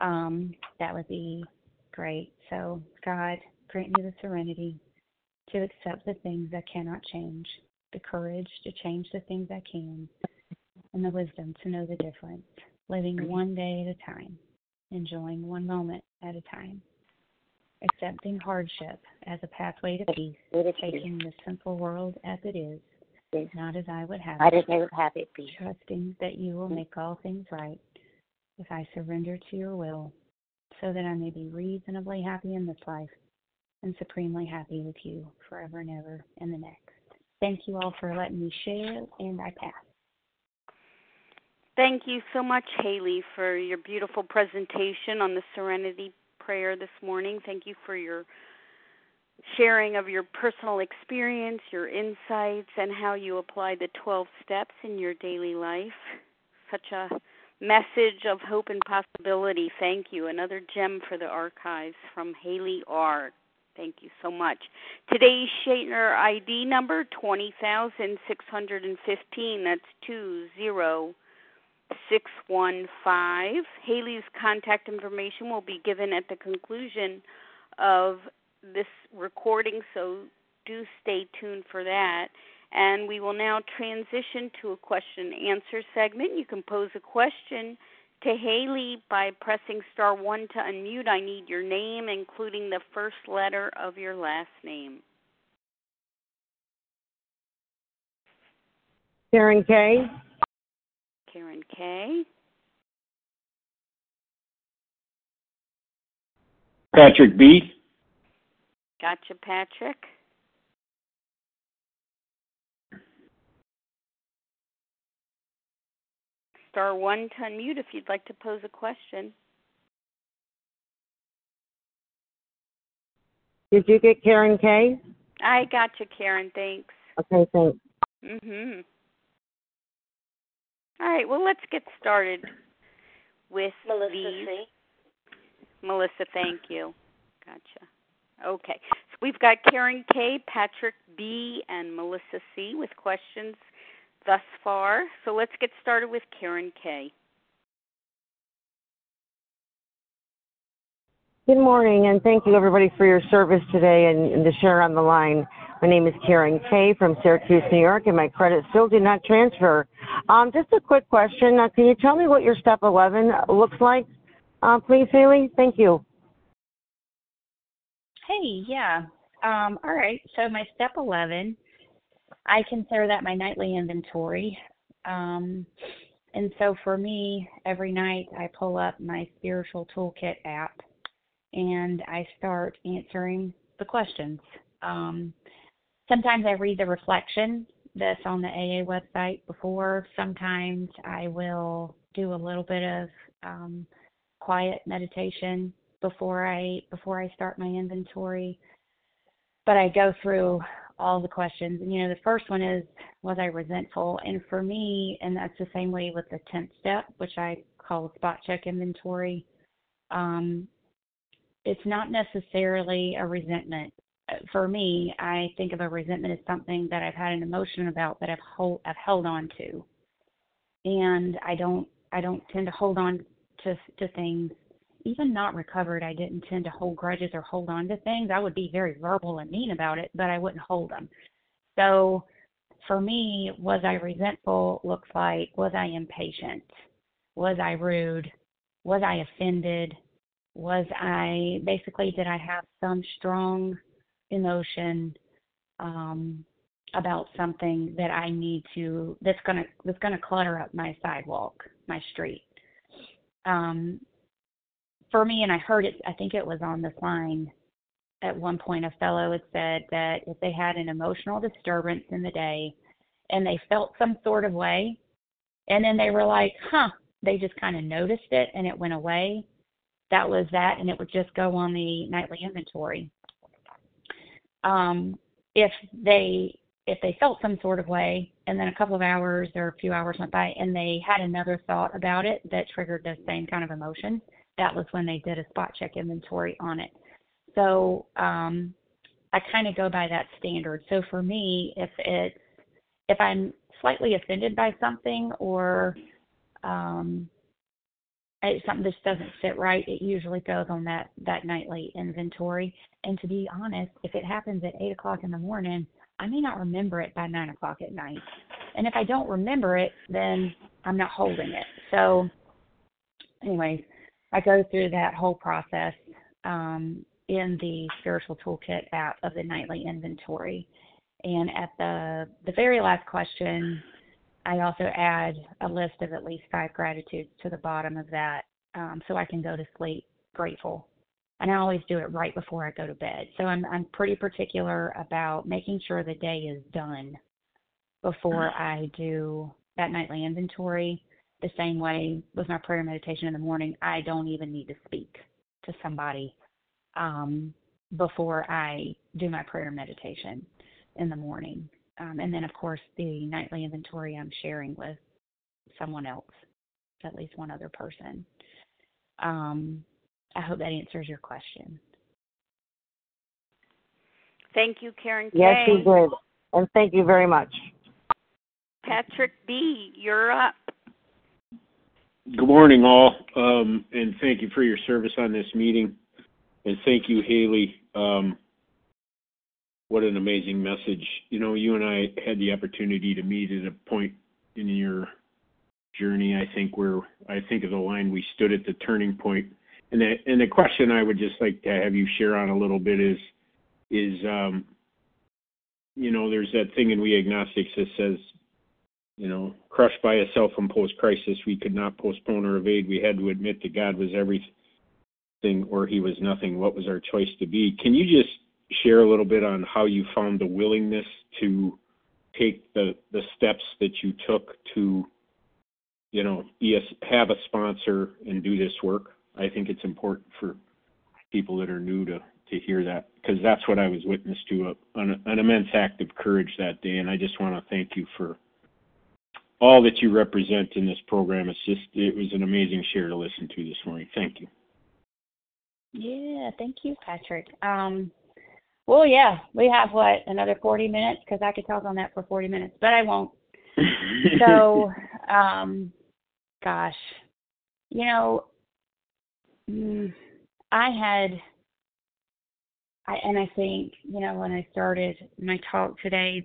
that would be great. So, God, grant me the serenity to accept the things I cannot change, the courage to change the things I can, and the wisdom to know the difference, living one day at a time, enjoying one moment at a time, accepting hardship as a pathway to peace, taking the simple world as it is, not as I would have it, trusting that you will make all things right if I surrender to your will, so that I may be reasonably happy in this life and supremely happy with you forever and ever in the next. Thank you all for letting me share, and I pass. Thank you so much, Hailey, for your beautiful presentation on the Serenity Prayer this morning. Thank you for your sharing of your personal experience, your insights, and how you apply the 12 steps in your daily life. Such a message of hope and possibility. Thank you. Another gem for the archives from Hailey R. Thank you so much. Today's Shaitner ID number 20,615. That's 20615. Haley's contact information will be given at the conclusion of this recording, so do stay tuned for that. And we will now transition to a question and answer segment. You can pose a question to Hailey by pressing star 1 to unmute. I need your name, including the first letter of your last name. Karen K. Karen K. Patrick B. Gotcha, Patrick. Star 1 to unmute if you'd like to pose a question. Did you get Karen K? I gotcha, Karen. Thanks. Okay, thanks. Mm-hmm. All right, well, let's get started with Melissa C. Melissa, thank you. Gotcha. Okay, so we've got Karen K., Patrick B., and Melissa C. with questions thus far. So let's get started with Karen K. Good morning, and thank you, everybody, for your service today and the share on the line. My name is Karen Kay from Syracuse, New York, and my credits still do not transfer. Just a quick question. Can you tell me what your Step 11 looks like, please, Hailey? Thank you. Hey, yeah. All right. So my Step 11, I consider that my nightly inventory. And so for me, every night I pull up my Spiritual Toolkit app and I start answering the questions. Sometimes I read the reflection that's on the AA website before. Sometimes I will do a little bit of quiet meditation before I start my inventory. But I go through all the questions. And, you know, the first one is, was I resentful? And for me, and that's the same way with the 10th step, which I call spot check inventory, it's not necessarily a resentment. For me, I think of a resentment as something that I've had an emotion about that I've held on to. And I don't tend to hold on to things. Even not recovered, I didn't tend to hold grudges or hold on to things. I would be very verbal and mean about it, but I wouldn't hold them. So for me, was I resentful looks like, was I impatient? Was I rude? Was I offended? Did I have some strong emotion about something that I need to, that's gonna clutter up my sidewalk, my street? For me, and I heard it, I think it was on this line at one point, a fellow had said that if they had an emotional disturbance in the day and they felt some sort of way, and then they were like, they just kind of noticed it and it went away, that was that, and it would just go on the nightly inventory. If they felt some sort of way, and then a couple of hours or a few hours went by and they had another thought about it that triggered the same kind of emotion, that was when they did a spot check inventory on it. So I kind of go by that standard. So for me, if I'm slightly offended by something or something that just doesn't sit right, it usually goes on that nightly inventory. And to be honest, if it happens at 8 o'clock in the morning, I may not remember it by 9 o'clock at night. And if I don't remember it, then I'm not holding it. So anyways, I go through that whole process in the Spiritual Toolkit app of the nightly inventory. And at the very last question, I also add a list of at least 5 gratitudes to the bottom of that so I can go to sleep grateful. And I always do it right before I go to bed. So I'm pretty particular about making sure the day is done before I do that nightly inventory. The same way with my prayer meditation in the morning, I don't even need to speak to somebody before I do my prayer meditation in the morning. And then, of course, the nightly inventory I'm sharing with someone else, at least one other person. I hope that answers your question. Thank you, Karen Kay. Yes, you did. And thank you very much. Patrick B., you're up. Good morning, all, and thank you for your service on this meeting. And thank you, Hailey. What an amazing message. You know, you and I had the opportunity to meet at a point in your journey, I think, where I think of the line, we stood at the turning point. And the question I would just like to have you share on a little bit is you know, there's that thing in We Agnostics that says, you know, crushed by a self-imposed crisis, we could not postpone or evade. We had to admit that God was everything or he was nothing. What was our choice to be? Can you just share a little bit on how you found the willingness to take the steps that you took to, you know, have a sponsor and do this work? I think it's important for people that are new to hear that, because that's what I was witness to, an immense act of courage that day. And I just want to thank you for all that you represent in this program. It was an amazing share to listen to this morning. Thank you. Yeah, thank you, Patrick. Well, yeah, we have, what, another 40 minutes? Because I could talk on that for 40 minutes, but I won't. So, gosh, you know, I had, I think, you know, when I started my talk today,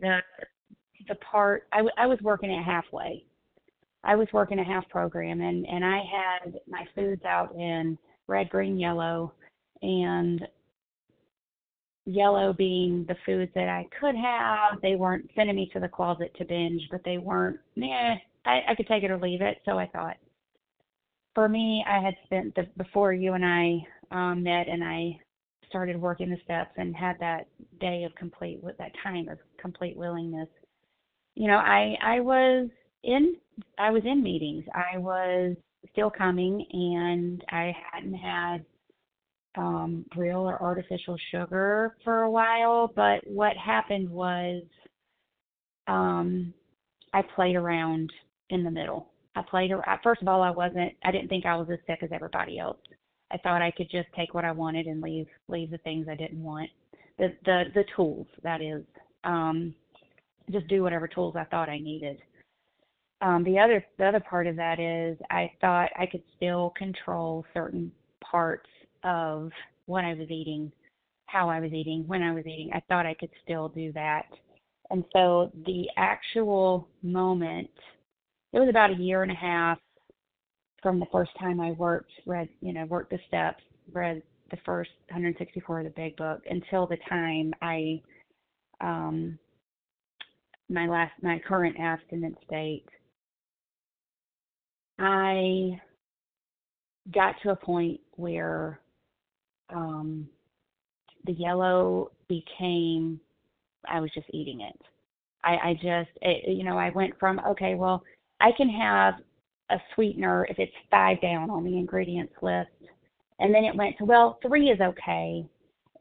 the part, I was working at halfway. I was working a half program, and I had my foods out in red, green, yellow, and yellow being the foods that I could have. They weren't sending me to the closet to binge, but they weren't, I could take it or leave it, so I thought. For me, I had spent, before you and I met and I started working the steps and had that day of complete, with that time of complete willingness, you know, I was in meetings. I was still coming, and I hadn't had real or artificial sugar for a while. But what happened was I played around in the middle. First of all, I didn't think I was as sick as everybody else. I thought I could just take what I wanted and leave the things I didn't want. The tools, that is. Just do whatever tools I thought I needed. The other part of that is I thought I could still control certain parts of what I was eating, how I was eating, when I was eating. I thought I could still do that. And so the actual moment, it was about a year and a half from the first time I worked the steps, read the first 164 of the Big Book, until the time I my current abstinence state. I got to a point where the yellow became, I was just eating it. I went from, okay, well, I can have a sweetener if it's 5 down on the ingredients list. And then it went to, well, 3 is okay,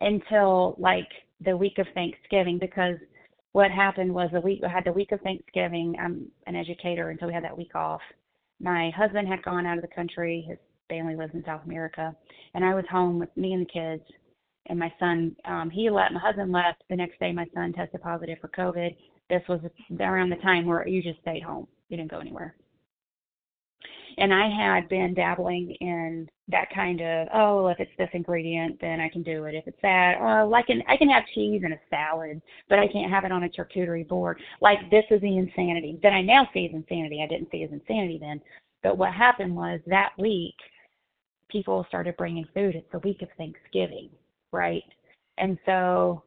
until like the week of Thanksgiving, because what happened was I had the week of Thanksgiving. I'm an educator, and so we had that week off. My husband had gone out of the country. His family lives in South America. And I was home with me and the kids. And my son, my husband left. The next day, my son tested positive for COVID. This was around the time where you just stayed home. You didn't go anywhere. And I had been dabbling in that kind of, oh, if it's this ingredient, then I can do it. If it's that, I can have cheese in a salad, but I can't have it on a charcuterie board. Like, this is the insanity that I now see as insanity. I didn't see as insanity then. But what happened was that week, people started bringing food. It's the week of Thanksgiving, right? And so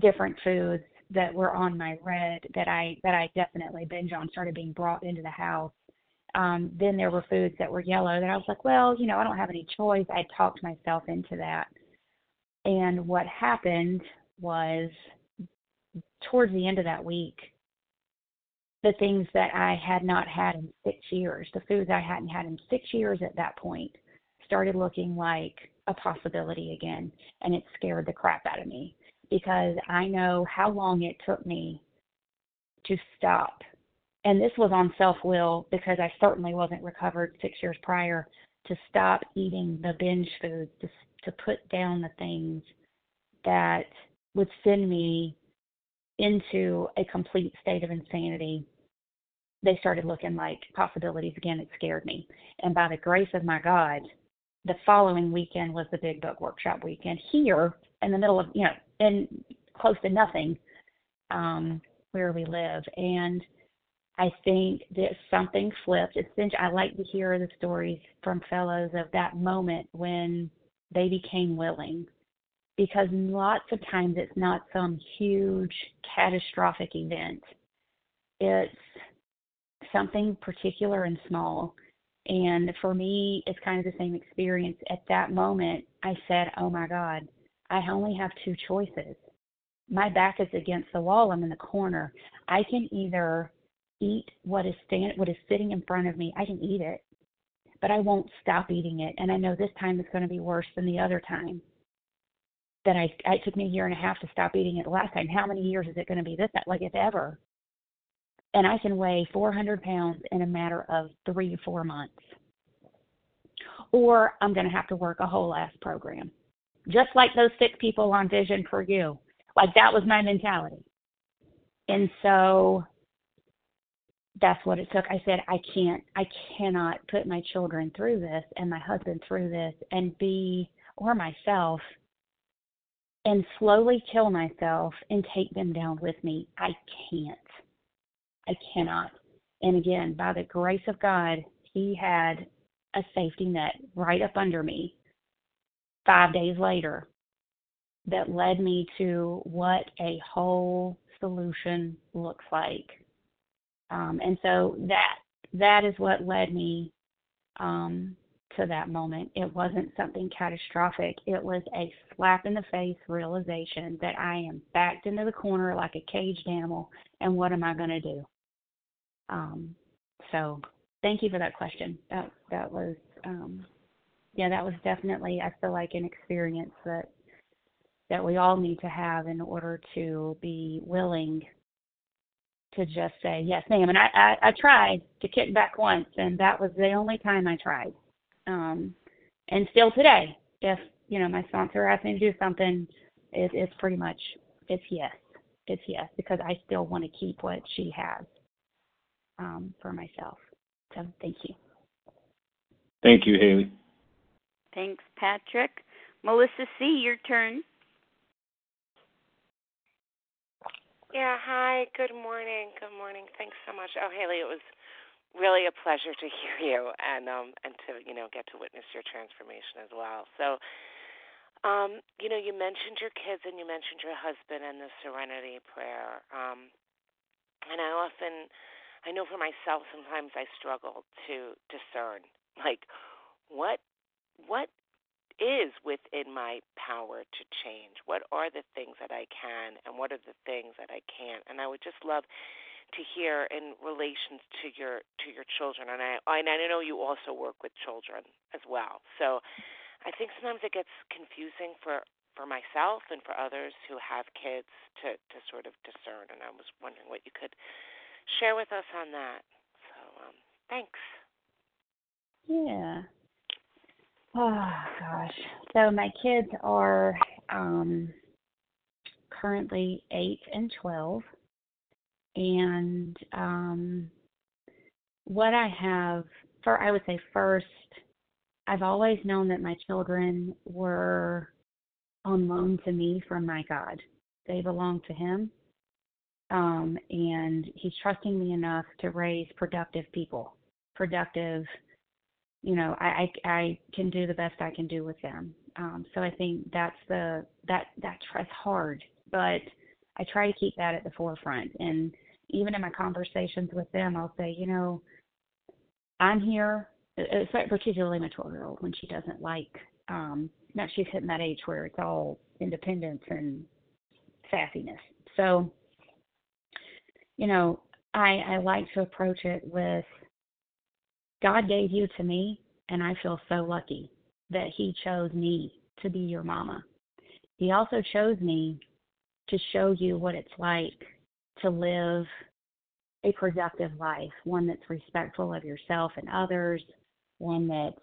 different foods that were on my red that I definitely binge on started being brought into the house. Then there were foods that were yellow that I was like, well, you know, I don't have any choice. I talked myself into that. And what happened was towards the end of that week, the things that I had not had in 6 years, the foods I hadn't had in 6 years at that point, started looking like a possibility again. And it scared the crap out of me, because I know how long it took me to stop. And this was on self-will, because I certainly wasn't recovered 6 years prior, to stop eating the binge foods, to put down the things that would send me into a complete state of insanity. They started looking like possibilities again. It scared me. And by the grace of my God, the following weekend was the Big Book workshop weekend here in the middle of, you know, in close to nothing where we live. And I think that something flipped. I like to hear the stories from fellows of that moment when they became willing, because lots of times it's not some huge catastrophic event. It's something particular and small. And for me, it's kind of the same experience. At that moment, I said, oh, my God, I only have 2 choices. My back is against the wall. I'm in the corner. I can either eat what is sitting in front of me. I can eat it, but I won't stop eating it. And I know this time it's going to be worse than the other time. That it took me a year and a half to stop eating it the last time. How many years is it going to be this time? Like, if ever. And I can weigh 400 pounds in a matter of 3 to 4 months. Or I'm going to have to work a whole ass program. Just like those 6 people on Vision for You. Like, that was my mentality. And so that's what it took. I said, I cannot put my children through this, and my husband through this, or myself and slowly kill myself and take them down with me. I can't. I cannot. And again, by the grace of God, He had a safety net right up under me 5 days later that led me to what a whole solution looks like. And so that is what led me to that moment. It wasn't something catastrophic. It was a slap in the face realization that I am backed into the corner like a caged animal, and what am I going to do? So thank you for that question. That was, that was definitely, I feel like, an experience that we all need to have in order to be willing to just say, yes, ma'am. And I tried to kick back once, and that was the only time I tried. And still today, if, my sponsor asked me to do something, it's pretty much, it's yes. It's yes, because I still want to keep what she has for myself. So thank you. Thank you, Hailey. Thanks, Patrick. Melissa C., your turn. Yeah, hi. Good morning. Good morning. Thanks so much. Oh, Hailey, it was really a pleasure to hear you and to, get to witness your transformation as well. So, you mentioned your kids and you mentioned your husband and the Serenity Prayer. And I know for myself sometimes I struggle to discern, like, what is within my power to change? What are the things that I can and what are the things that I can't? And I would just love to hear in relation to your children. And I know you also work with children as well. So I think sometimes it gets confusing for myself and for others who have kids to sort of discern. And I was wondering what you could share with us on that. So thanks. Yeah. Oh, gosh. So my kids are currently 8 and 12. And what I have, I would say first, I've always known that my children were on loan to me from my God. They belong to Him. And He's trusting me enough to raise productive people, I can do the best I can do with them. So I think that's that's hard, but I try to keep that at the forefront. And even in my conversations with them, I'll say, I'm here, particularly my 12-year-old when she doesn't like, now she's hitting that age where it's all independence and sassiness. So, I like to approach it with, God gave you to me, and I feel so lucky that He chose me to be your mama. He also chose me to show you what it's like to live a productive life, one that's respectful of yourself and others, one that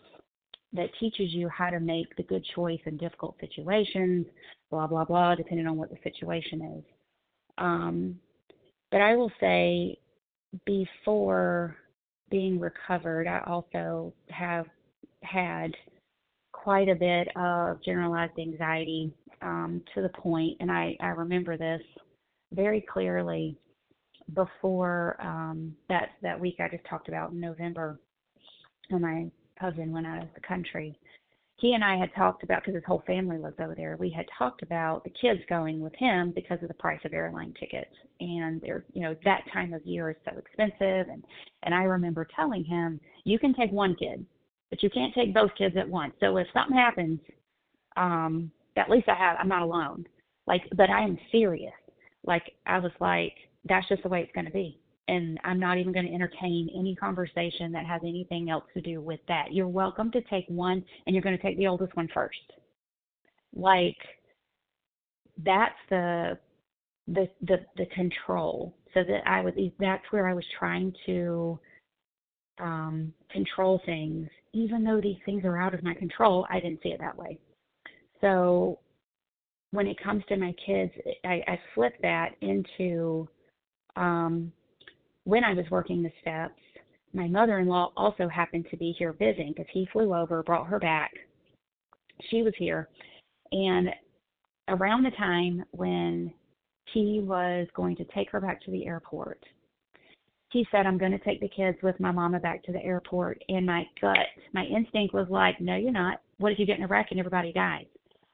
teaches you how to make the good choice in difficult situations, blah, blah, blah, depending on what the situation is. But I will say before being recovered, I also have had quite a bit of generalized anxiety to the point, and I remember this very clearly before that week I just talked about in November when my husband went out of the country. He and I had talked about, because his whole family lives over there, we had talked about the kids going with him because of the price of airline tickets. And they're, that time of year is so expensive. And I remember telling him, you can take one kid, but you can't take both kids at once. So if something happens, at least I'm not alone. Like, but I am serious. Like, I was like, that's just the way it's going to be. And I'm not even going to entertain any conversation that has anything else to do with that. You're welcome to take one, and you're going to take the oldest one first. Like, that's the control. So that's where I was trying to control things. Even though these things are out of my control, I didn't see it that way. So when it comes to my kids, I flip that into when I was working the steps, my mother-in-law also happened to be here visiting because he flew over, brought her back. She was here, and around the time when he was going to take her back to the airport. He said, I'm going to take the kids with my mama back to the airport. And my gut, my instinct was like, no, you're not. What if you get in a wreck and everybody dies?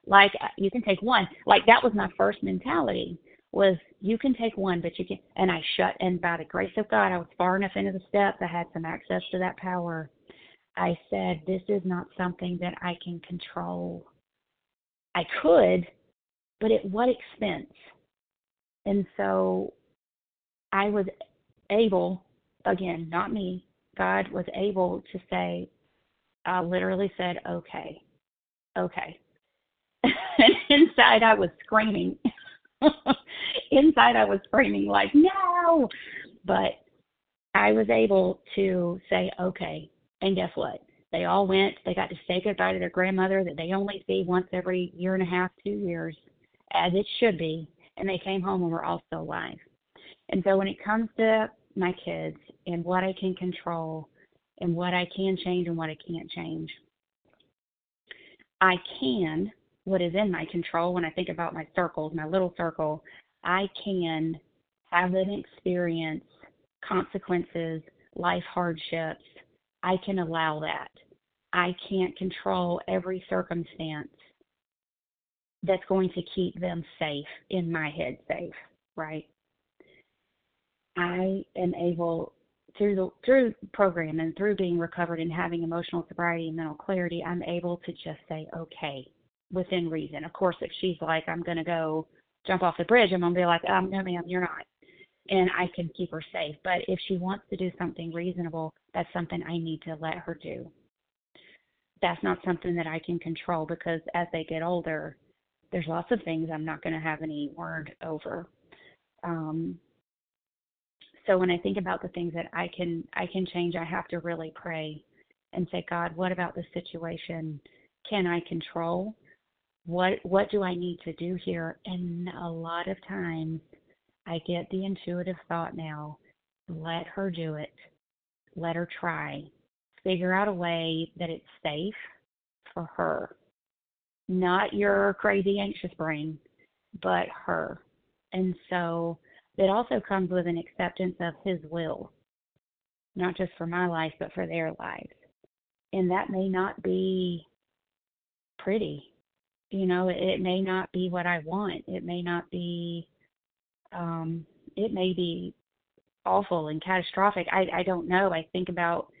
Like, you can take one. Like, that was my first mentality, was you can take one, but you can't. And I shut, and by the grace of God, I was far enough into the steps. I had some access to that power. I said, this is not something that I can control. I could, but at what expense? And so I was able, again, not me, God was able to say, I literally said, okay. And inside I was screaming. Inside I was screaming like, no. But I was able to say, okay. And guess what? They all went. They got to say goodbye to their grandmother that they only see once every year and a half, 2 years, as it should be. And they came home and were all still alive. And so when it comes to my kids and what I can control and what I can change and what I can't change, I can, what is in my control when I think about my circles, my little circle, I can have an experience, consequences, life hardships. I can allow that. I can't control every circumstance that's going to keep them safe, in my head safe, right? I am able, through program and through being recovered and having emotional sobriety and mental clarity, I'm able to just say, okay, within reason. Of course, if she's like, I'm going to go jump off the bridge, I'm going to be like, no, ma'am, you're not. And I can keep her safe. But if she wants to do something reasonable, that's something I need to let her do. That's not something that I can control, because as they get older, there's lots of things I'm not going to have any word over. So when I think about the things that I can change, I have to really pray and say, God, what about this situation can I control? What do I need to do here? And a lot of times I get the intuitive thought now, let her do it. Let her try. Figure out a way that it's safe for her. Not your crazy anxious brain, but her. And so it also comes with an acceptance of his will, not just for my life, but for their lives. And that may not be pretty. You know, it may not be what I want. It may not be, it may be awful and catastrophic. I don't know. I think about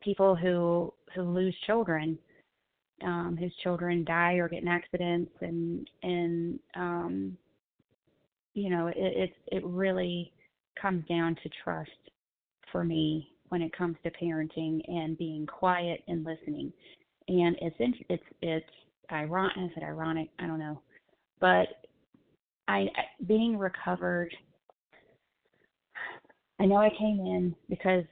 people who lose children, whose children die or get in accidents, and you know, it really comes down to trust for me when it comes to parenting and being quiet and listening. And it's ironic. Is it ironic? I don't know. But I being recovered, I know I came in because,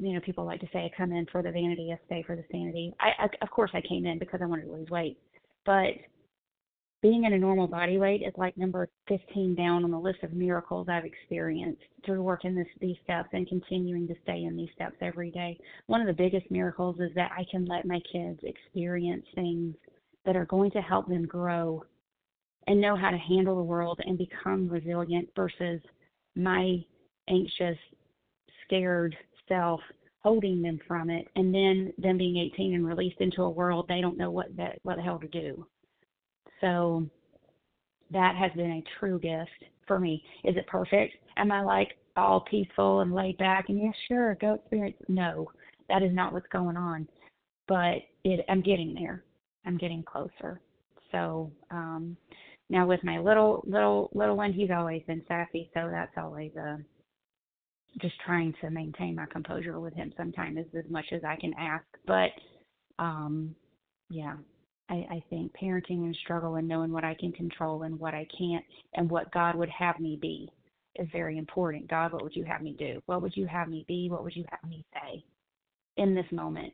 you know, people like to say I come in for the vanity, I stay for the sanity. I of course I came in because I wanted to lose weight, but being in a normal body weight is like number 15 down on the list of miracles I've experienced through working these steps and continuing to stay in these steps every day. One of the biggest miracles is that I can let my kids experience things that are going to help them grow and know how to handle the world and become resilient versus my anxious, scared self holding them from it, and then them being 18 and released into a world they don't know what the hell to do. So that has been a true gift for me. Is it perfect? Am I like all peaceful and laid back and yeah, sure, go experience? No, that is not what's going on. But I'm getting there. I'm getting closer. So now with my little one, he's always been sassy. So that's always just trying to maintain my composure with him. Sometimes is as much as I can ask. But yeah. I think parenting and struggle and knowing what I can control and what I can't and what God would have me be is very important. God, what would you have me do? What would you have me be? What would you have me say in this moment?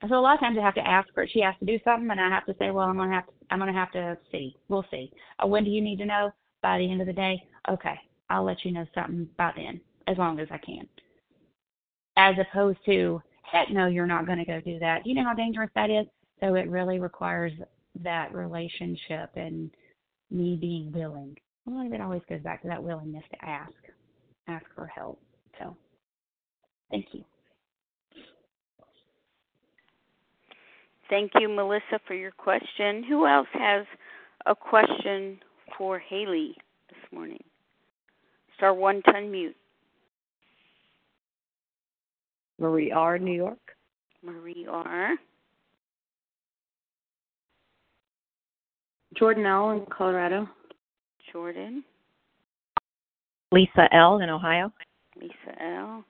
And so a lot of times I have to ask her. She has to do something, and I have to say, well, I'm gonna have to see. We'll see. When do you need to know? By the end of the day? Okay, I'll let you know something by then, as long as I can. As opposed to, heck no, you're not going to go do that. You know how dangerous that is? So it really requires that relationship and me being willing. Well, it always goes back to that willingness to ask for help. So thank you. Thank you, Melissa, for your question. Who else has a question for Hailey this morning? Star 1 to unmute. Marie R., New York. Marie R. Jordan L. in Colorado. Jordan. Lisa L. in Ohio. Lisa L.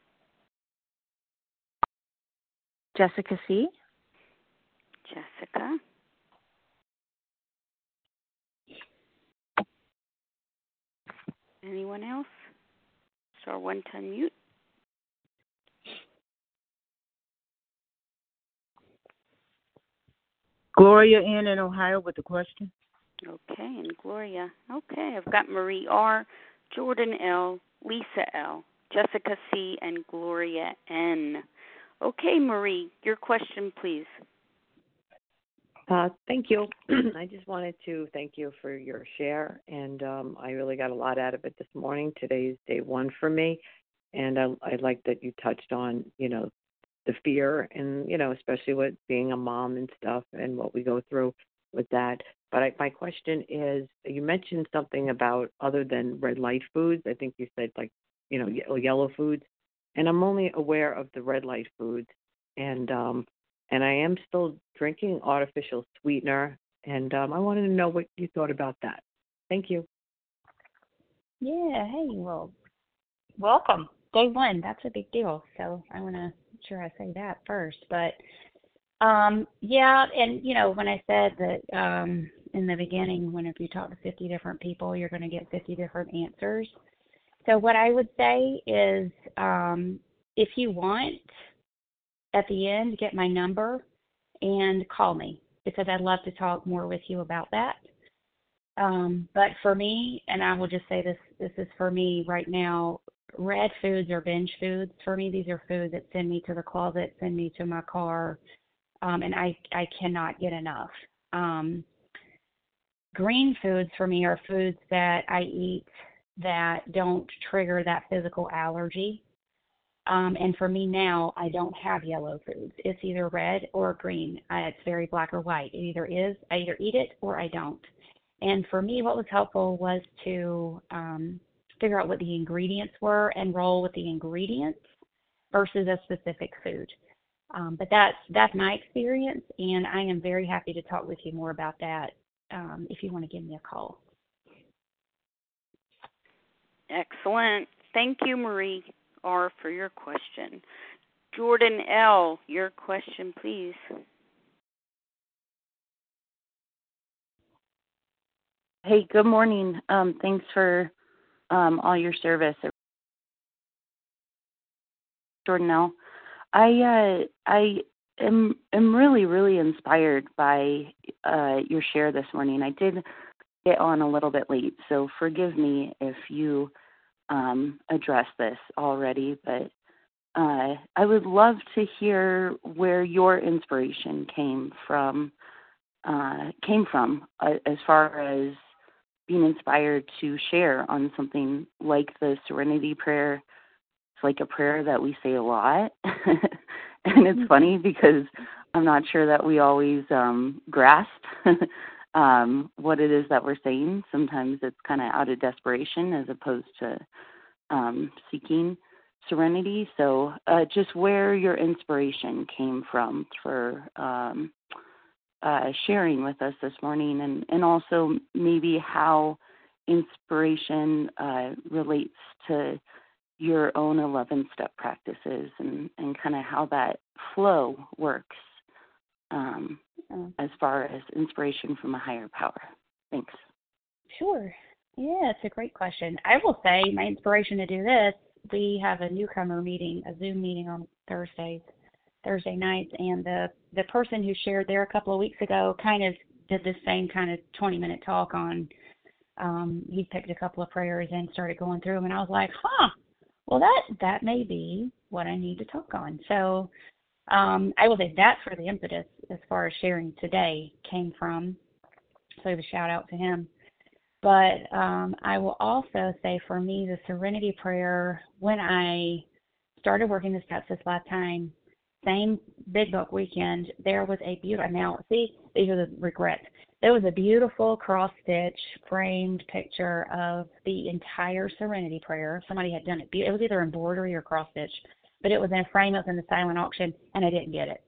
Jessica C. Jessica. Anyone else? Star 1 to unmute. Gloria in Ohio with a question. Okay, and Gloria. Okay, I've got Marie R., Jordan L., Lisa L., Jessica C., and Gloria N. Okay, Marie, your question, please. Thank you. I just wanted to thank you for your share, and I really got a lot out of it this morning. Today is day one for me, and I like that you touched on, the fear and, especially with being a mom and stuff and what we go through with that. But my question is, you mentioned something about other than red light foods. I think you said yellow foods, and I'm only aware of the red light foods, and I am still drinking artificial sweetener, and I wanted to know what you thought about that. Thank you. Yeah. Hey, well, welcome. Day one. That's a big deal. So I want to make sure I say that first, but. Yeah, and, when I said that in the beginning, whenever you talk to 50 different people, you're going to get 50 different answers. So what I would say is if you want, at the end, get my number and call me because I'd love to talk more with you about that. But for me, and I will just say this is for me right now, red foods are binge foods. For me, these are foods that send me to the closet, send me to my car. And I cannot get enough. Green foods for me are foods that I eat that don't trigger that physical allergy. And for me now, I don't have yellow foods. It's either red or green. It's very black or white. I either eat it or I don't. And for me, what was helpful was to figure out what the ingredients were and roll with the ingredients versus a specific food. But that's my experience, and I am very happy to talk with you more about that if you want to give me a call. Excellent. Thank you, Marie R., for your question. Jordan L., your question, please. Hey, good morning. Thanks for all your service. Jordan L., I am really, really inspired by your share this morning. I did get on a little bit late, so forgive me if you addressed this already, but I would love to hear where your inspiration came from as far as being inspired to share on something like the Serenity Prayer. It's like a prayer that we say a lot, and it's funny because I'm not sure that we always grasp what it is that we're saying. Sometimes it's kind of out of desperation as opposed to seeking serenity. So just where your inspiration came from for sharing with us this morning, and also maybe how inspiration relates to your own 11-step practices and kind of how that flow works as far as inspiration from a higher power. Thanks. Sure. Yeah, it's a great question. I will say my inspiration to do this, we have a newcomer meeting, a Zoom meeting on Thursday nights, and the person who shared there a couple of weeks ago kind of did this same kind of 20-minute talk on, he picked a couple of prayers and started going through them, and I was like, well, that may be what I need to talk on. So I will say that's where the impetus as far as sharing today came from. So the shout out to him. But I will also say for me, the Serenity Prayer, when I started working the steps this last time, same Big Book weekend, there was a beautiful, now see, these are the regrets. There was a beautiful cross-stitch framed picture of the entire Serenity Prayer. Somebody had done it. It was either embroidery or cross-stitch, but it was in a frame up in the silent auction, and I didn't get it.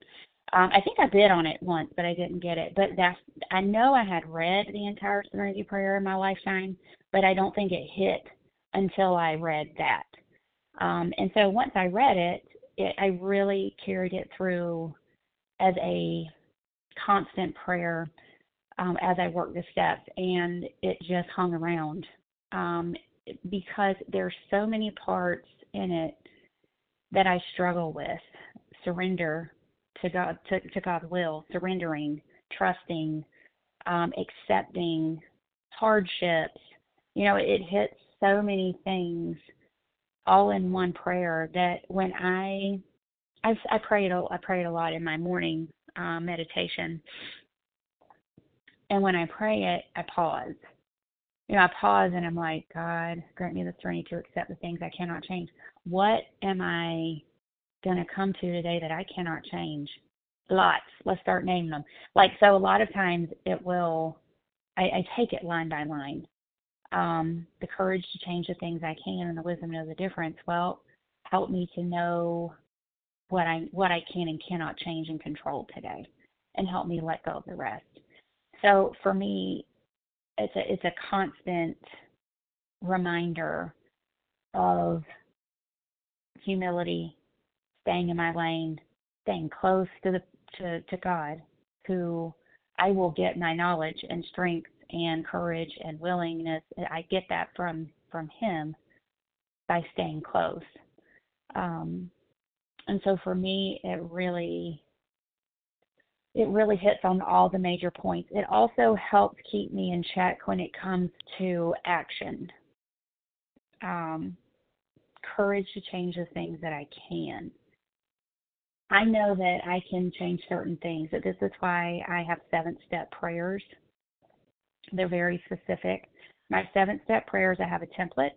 I think I bid on it once, but I didn't get it. But that's, I know I had read the entire Serenity Prayer in my lifetime, but I don't think it hit until I read that. And so once I read it, I really carried it through as a constant prayer as I worked the steps, and it just hung around because there's so many parts in it that I struggle with. Surrender to God, to God's will, surrendering, trusting, accepting hardships. You know, it hits so many things all in one prayer that when I prayed a lot in my morning meditation, and when I pray it, I pause. You know, I pause and I'm like, God, grant me the strength to accept the things I cannot change. What am I going to come to today that I cannot change? Lots. Let's start naming them. Like, so a lot of times it will, I take it line by line. The courage to change the things I can and the wisdom to know the difference. Well, help me to know what I can and cannot change and control today, and help me let go of the rest. So for me, it's a constant reminder of humility, staying in my lane, staying close to God, who I will get my knowledge and strength and courage and willingness. I get that from him by staying close. And so for me, it really hits on all the major points. It also helps keep me in check when it comes to action. Courage to change the things that I can. I know that I can change certain things. This is why I have 7-step prayers. They're very specific. My 7-step prayers, I have a template,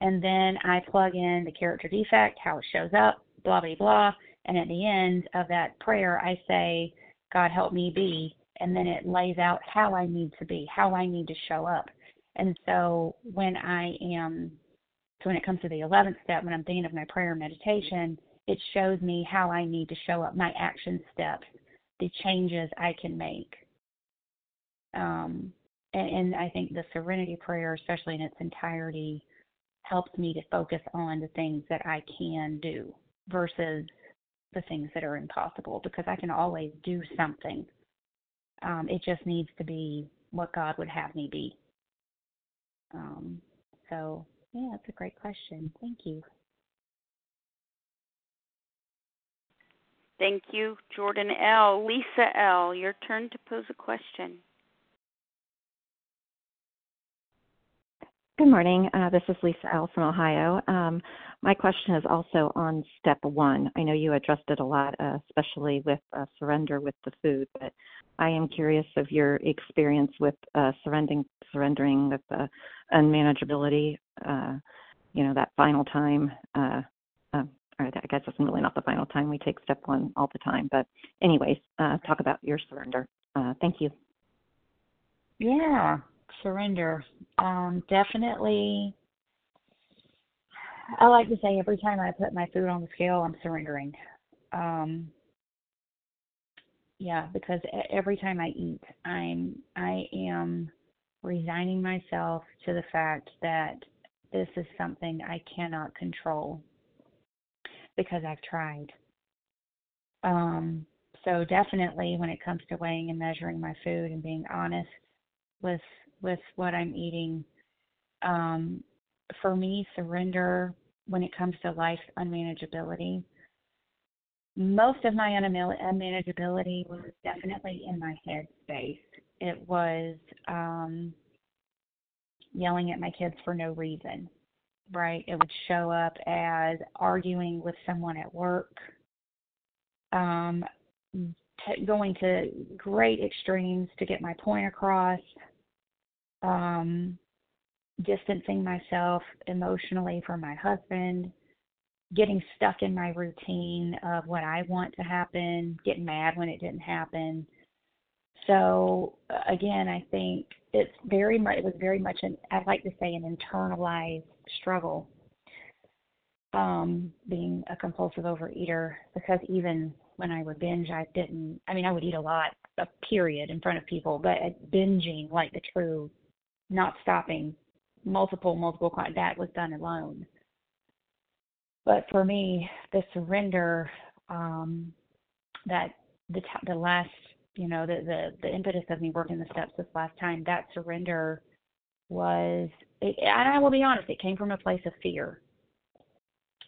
and then I plug in the character defect, how it shows up, blah, blah, blah. And at the end of that prayer, I say, God, help me be. And then it lays out how I need to be, how I need to show up. And so when it comes to the 11th step, when I'm thinking of my prayer meditation, it shows me how I need to show up, my action steps, the changes I can make. And I think the Serenity Prayer, especially in its entirety, helps me to focus on the things that I can do versus the things that are impossible, because I can always do something. It just needs to be what God would have me be. So, yeah, that's a great question. Thank you. Thank you, Jordan L. Lisa L., your turn to pose a question. Good morning. This is Lisa L. from Ohio. My question is also on step one. I know you addressed it a lot, especially with surrender with the food, but I am curious of your experience with surrendering with the unmanageability, that final time. I guess it's really not the final time. We take step one all the time. But anyways, talk about your surrender. Thank you. Yeah. Surrender. Definitely, I like to say every time I put my food on the scale, I'm surrendering. Because every time I eat, I am resigning myself to the fact that this is something I cannot control because I've tried. So definitely when it comes to weighing and measuring my food and being honest with what I'm eating. For me, surrender when it comes to life's unmanageability. Most of my unmanageability was definitely in my head space. It was yelling at my kids for no reason, right? It would show up as arguing with someone at work, going to great extremes to get my point across, distancing myself emotionally from my husband, getting stuck in my routine of what I want to happen, getting mad when it didn't happen. So again, I think it was very much I'd like to say an internalized struggle, being a compulsive overeater, because even when I would binge, I would eat a lot, in front of people, but binging like the true, not stopping, multiple, that was done alone. But for me, the surrender, that the last, the impetus of me working the steps this last time, that surrender was, and I will be honest, it came from a place of fear.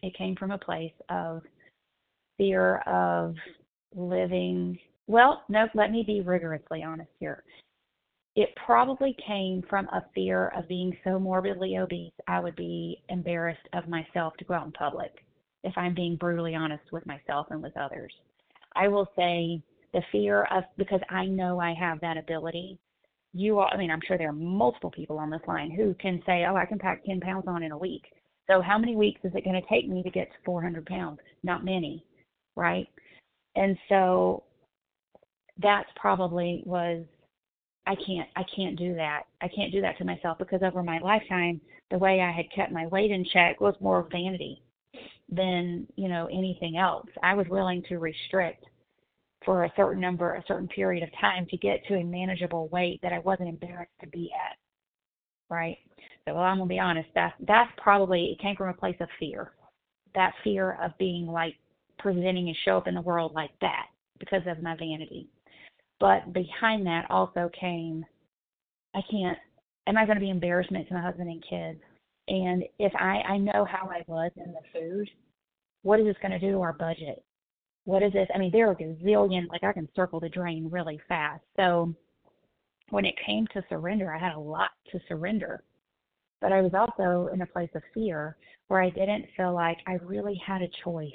It came from a place of fear of living, let me be rigorously honest here. It probably came from a fear of being so morbidly obese, I would be embarrassed of myself to go out in public, if I'm being brutally honest with myself and with others. I will say the fear of, because I know I have that ability. I'm sure there are multiple people on this line who can say, I can pack 10 pounds on in a week. So how many weeks is it going to take me to get to 400 pounds? Not many, right? And so that's probably was, I can't do that. I can't do that to myself, because over my lifetime, the way I had kept my weight in check was more vanity than, anything else. I was willing to restrict for a certain period of time to get to a manageable weight that I wasn't embarrassed to be at, right? So, I'm going to be honest, that's probably, it came from a place of fear, that fear of being like presenting and show up in the world like that because of my vanity. But behind that also came, am I going to be embarrassment to my husband and kids? And if I know how I was in the food, what is this going to do to our budget? What is this? There are a gazillion, I can circle the drain really fast. So when it came to surrender, I had a lot to surrender. But I was also in a place of fear where I didn't feel like I really had a choice.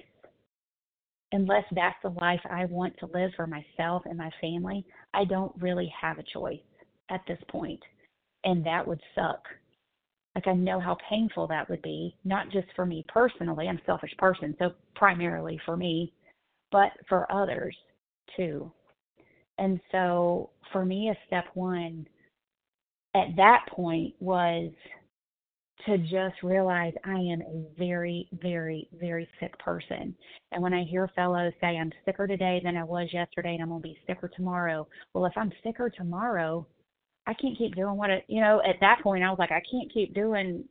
Unless that's the life I want to live for myself and my family, I don't really have a choice at this point. And that would suck. I know how painful that would be, not just for me personally. I'm a selfish person, so primarily for me, but for others too. And so for me, a step one at that point was to just realize I am a very, very, very sick person. And when I hear fellows say, I'm sicker today than I was yesterday, and I'm going to be sicker tomorrow. Well, if I'm sicker tomorrow, I can't keep doing at that point I was like, I can't keep doing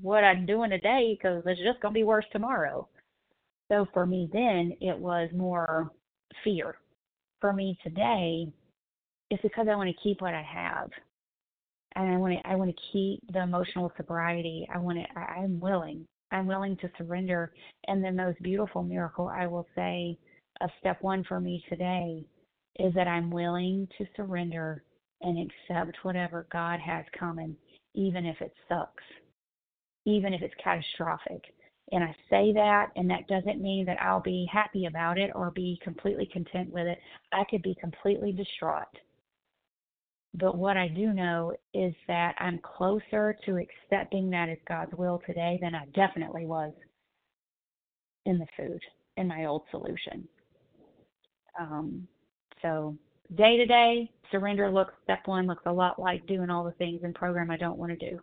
what I'm doing today because it's just going to be worse tomorrow. So for me then, it was more fear. For me today, it's because I want to keep what I have. And I want to keep the emotional sobriety. I'm willing to surrender. And the most beautiful miracle, I will say, of step one for me today is that I'm willing to surrender and accept whatever God has coming, even if it sucks, even if it's catastrophic. And I say that, and that doesn't mean that I'll be happy about it or be completely content with it. I could be completely distraught. But what I do know is that I'm closer to accepting that as God's will today than I definitely was in the food, in my old solution. So day-to-day, surrender step one looks a lot like doing all the things in program I don't want to do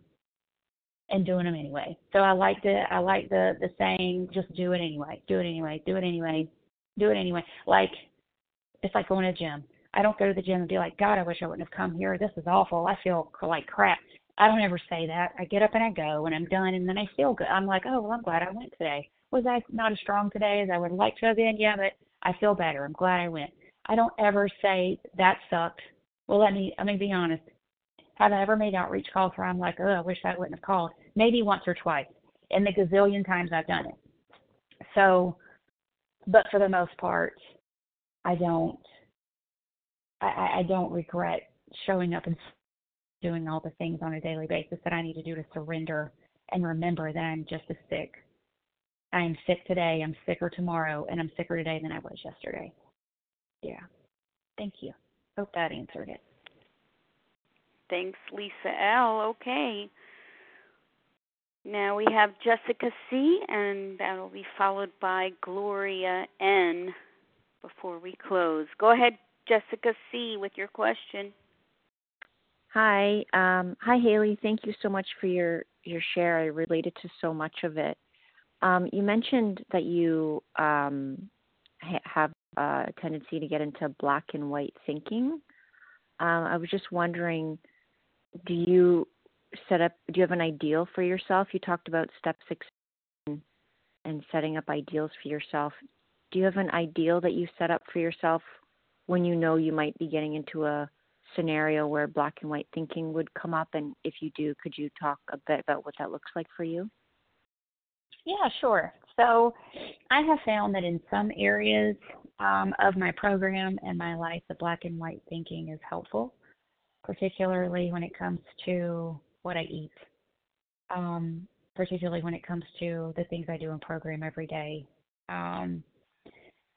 and doing them anyway. So I like the saying, just do it anyway, do it anyway, do it anyway, do it anyway. It's like going to the gym. I don't go to the gym and be like, God, I wish I wouldn't have come here. This is awful. I feel like crap. I don't ever say that. I get up and I go and I'm done and then I feel good. I'm like, oh, well, I'm glad I went today. Was I not as strong today as I would like to have been? Yeah, but I feel better. I'm glad I went. I don't ever say that sucked. Well, let me be honest. Have I ever made outreach calls where I'm like, oh, I wish I wouldn't have called? Maybe once or twice. And the gazillion times I've done it. So, but for the most part, I don't regret showing up and doing all the things on a daily basis that I need to do to surrender and remember that I'm just as sick. I'm sick today, I'm sicker tomorrow, and I'm sicker today than I was yesterday. Yeah. Thank you. Hope that answered it. Thanks, Lisa L. Okay. Now we have Jessica C., and that will be followed by Gloria N. before we close. Go ahead, Jessica C., with your question. Hi. Hi, Hailey. Thank you so much for your share. I related to so much of it. You mentioned that you have a tendency to get into black and white thinking. I was just wondering, do you have an ideal for yourself? You talked about step 6 and setting up ideals for yourself. Do you have an ideal that you set up for yourself when you know you might be getting into a scenario where black and white thinking would come up? And if you do, could you talk a bit about what that looks like for you? Yeah, sure. So I have found that in some areas of my program and my life, the black and white thinking is helpful, particularly when it comes to what I eat, particularly when it comes to the things I do in program every day.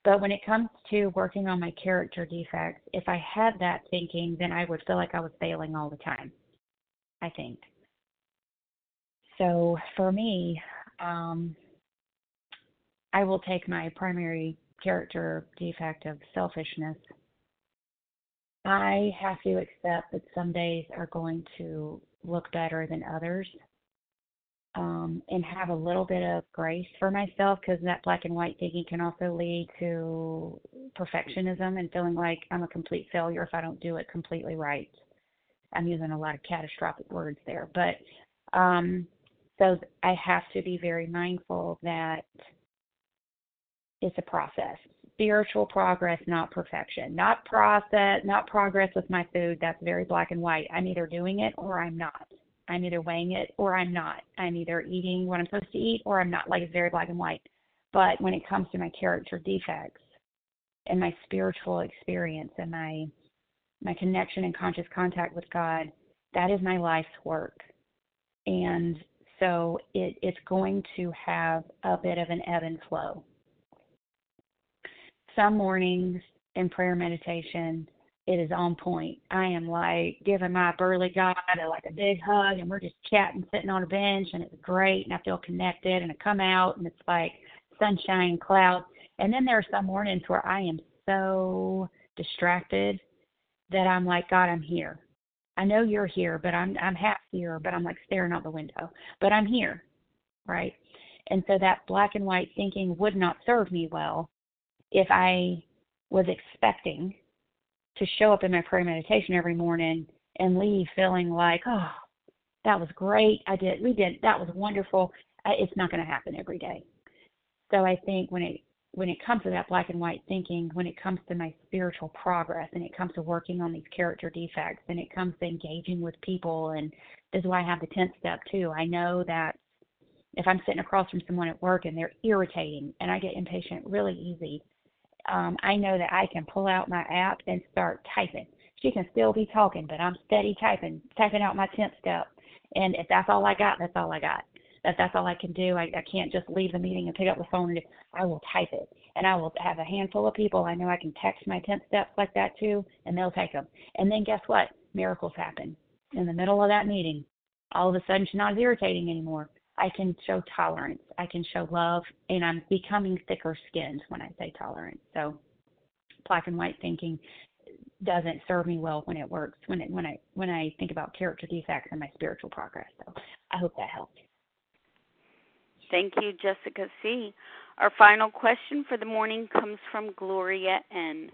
But when it comes to working on my character defects, if I had that thinking, then I would feel like I was failing all the time, I think. So for me, I will take my primary character defect of selfishness. I have to accept that some days are going to look better than others, and have a little bit of grace for myself, because that black and white thinking can also lead to perfectionism and feeling like I'm a complete failure if I don't do it completely right. I'm using a lot of catastrophic words there, but so I have to be very mindful that it's a process. Spiritual progress, not perfection. Not progress with my food. That's very black and white. I'm either doing it or I'm not. I'm either weighing it or I'm not. I'm either eating what I'm supposed to eat or I'm not. Like, it's very black and white. But when it comes to my character defects and my spiritual experience and my connection and conscious contact with God, that is my life's work. And so it's going to have a bit of an ebb and flow. Some mornings in prayer meditation, it is on point. I am like giving my burly God a big hug, and we're just chatting, sitting on a bench, and it's great, and I feel connected, and I come out, and it's like sunshine and clouds. And then there are some mornings where I am so distracted that I'm like, God, I'm here. I know you're here, but I'm half here, but I'm like staring out the window. But I'm here, right? And so that black and white thinking would not serve me well if I was expecting to show up in my prayer meditation every morning and leave feeling like, oh, that was great. That was wonderful. It's not going to happen every day. So I think when it comes to that black and white thinking, when it comes to my spiritual progress, and it comes to working on these character defects, and it comes to engaging with people, and this is why I have the 10th step too. I know that if I'm sitting across from someone at work and they're irritating, and I get impatient really easy, I know that I can pull out my app and start typing. She can still be talking, but I'm steady typing out my 10th step. And if that's all I got, that's all I got. If that's all I can do, I can't just leave the meeting and pick up the phone. I will type it. And I will have a handful of people. I know I can text my 10th steps like that too, and they'll take them. And then guess what? Miracles happen. In the middle of that meeting, all of a sudden she's not irritating anymore. I can show tolerance, I can show love, and I'm becoming thicker skinned when I say tolerance. So black and white thinking doesn't serve me well when it works, when I think about character defects and my spiritual progress. So I hope that helps. Thank you, Jessica C. Our final question for the morning comes from Gloria N.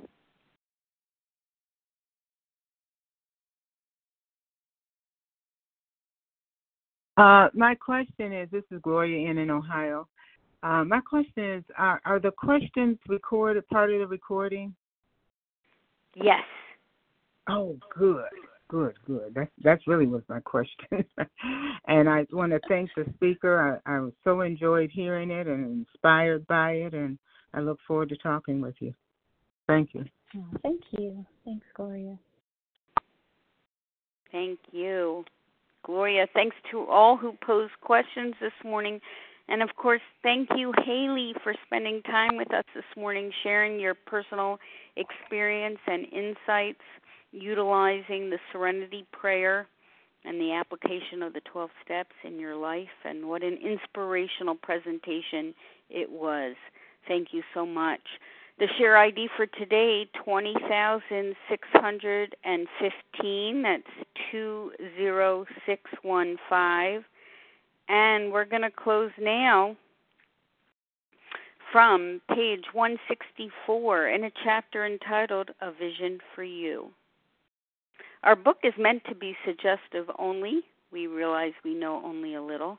My question is, this is Gloria in Ohio. My question is, are the questions recorded, part of the recording? Yes. Oh, good. That's really was my question. And I want to thank the speaker. I so enjoyed hearing it and inspired by it, and I look forward to talking with you. Thank you. Oh, thank you. Thanks, Gloria. Thank you. Gloria, thanks to all who posed questions this morning. And, of course, thank you, Hailey, for spending time with us this morning, sharing your personal experience and insights, utilizing the Serenity Prayer and the application of the 12 steps in your life. And what an inspirational presentation it was. Thank you so much. The share ID for today, 20,615. That's 20615. And we're going to close now from page 164 in a chapter entitled A Vision for You. Our book is meant to be suggestive only. We realize we know only a little.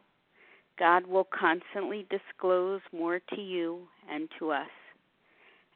God will constantly disclose more to you and to us.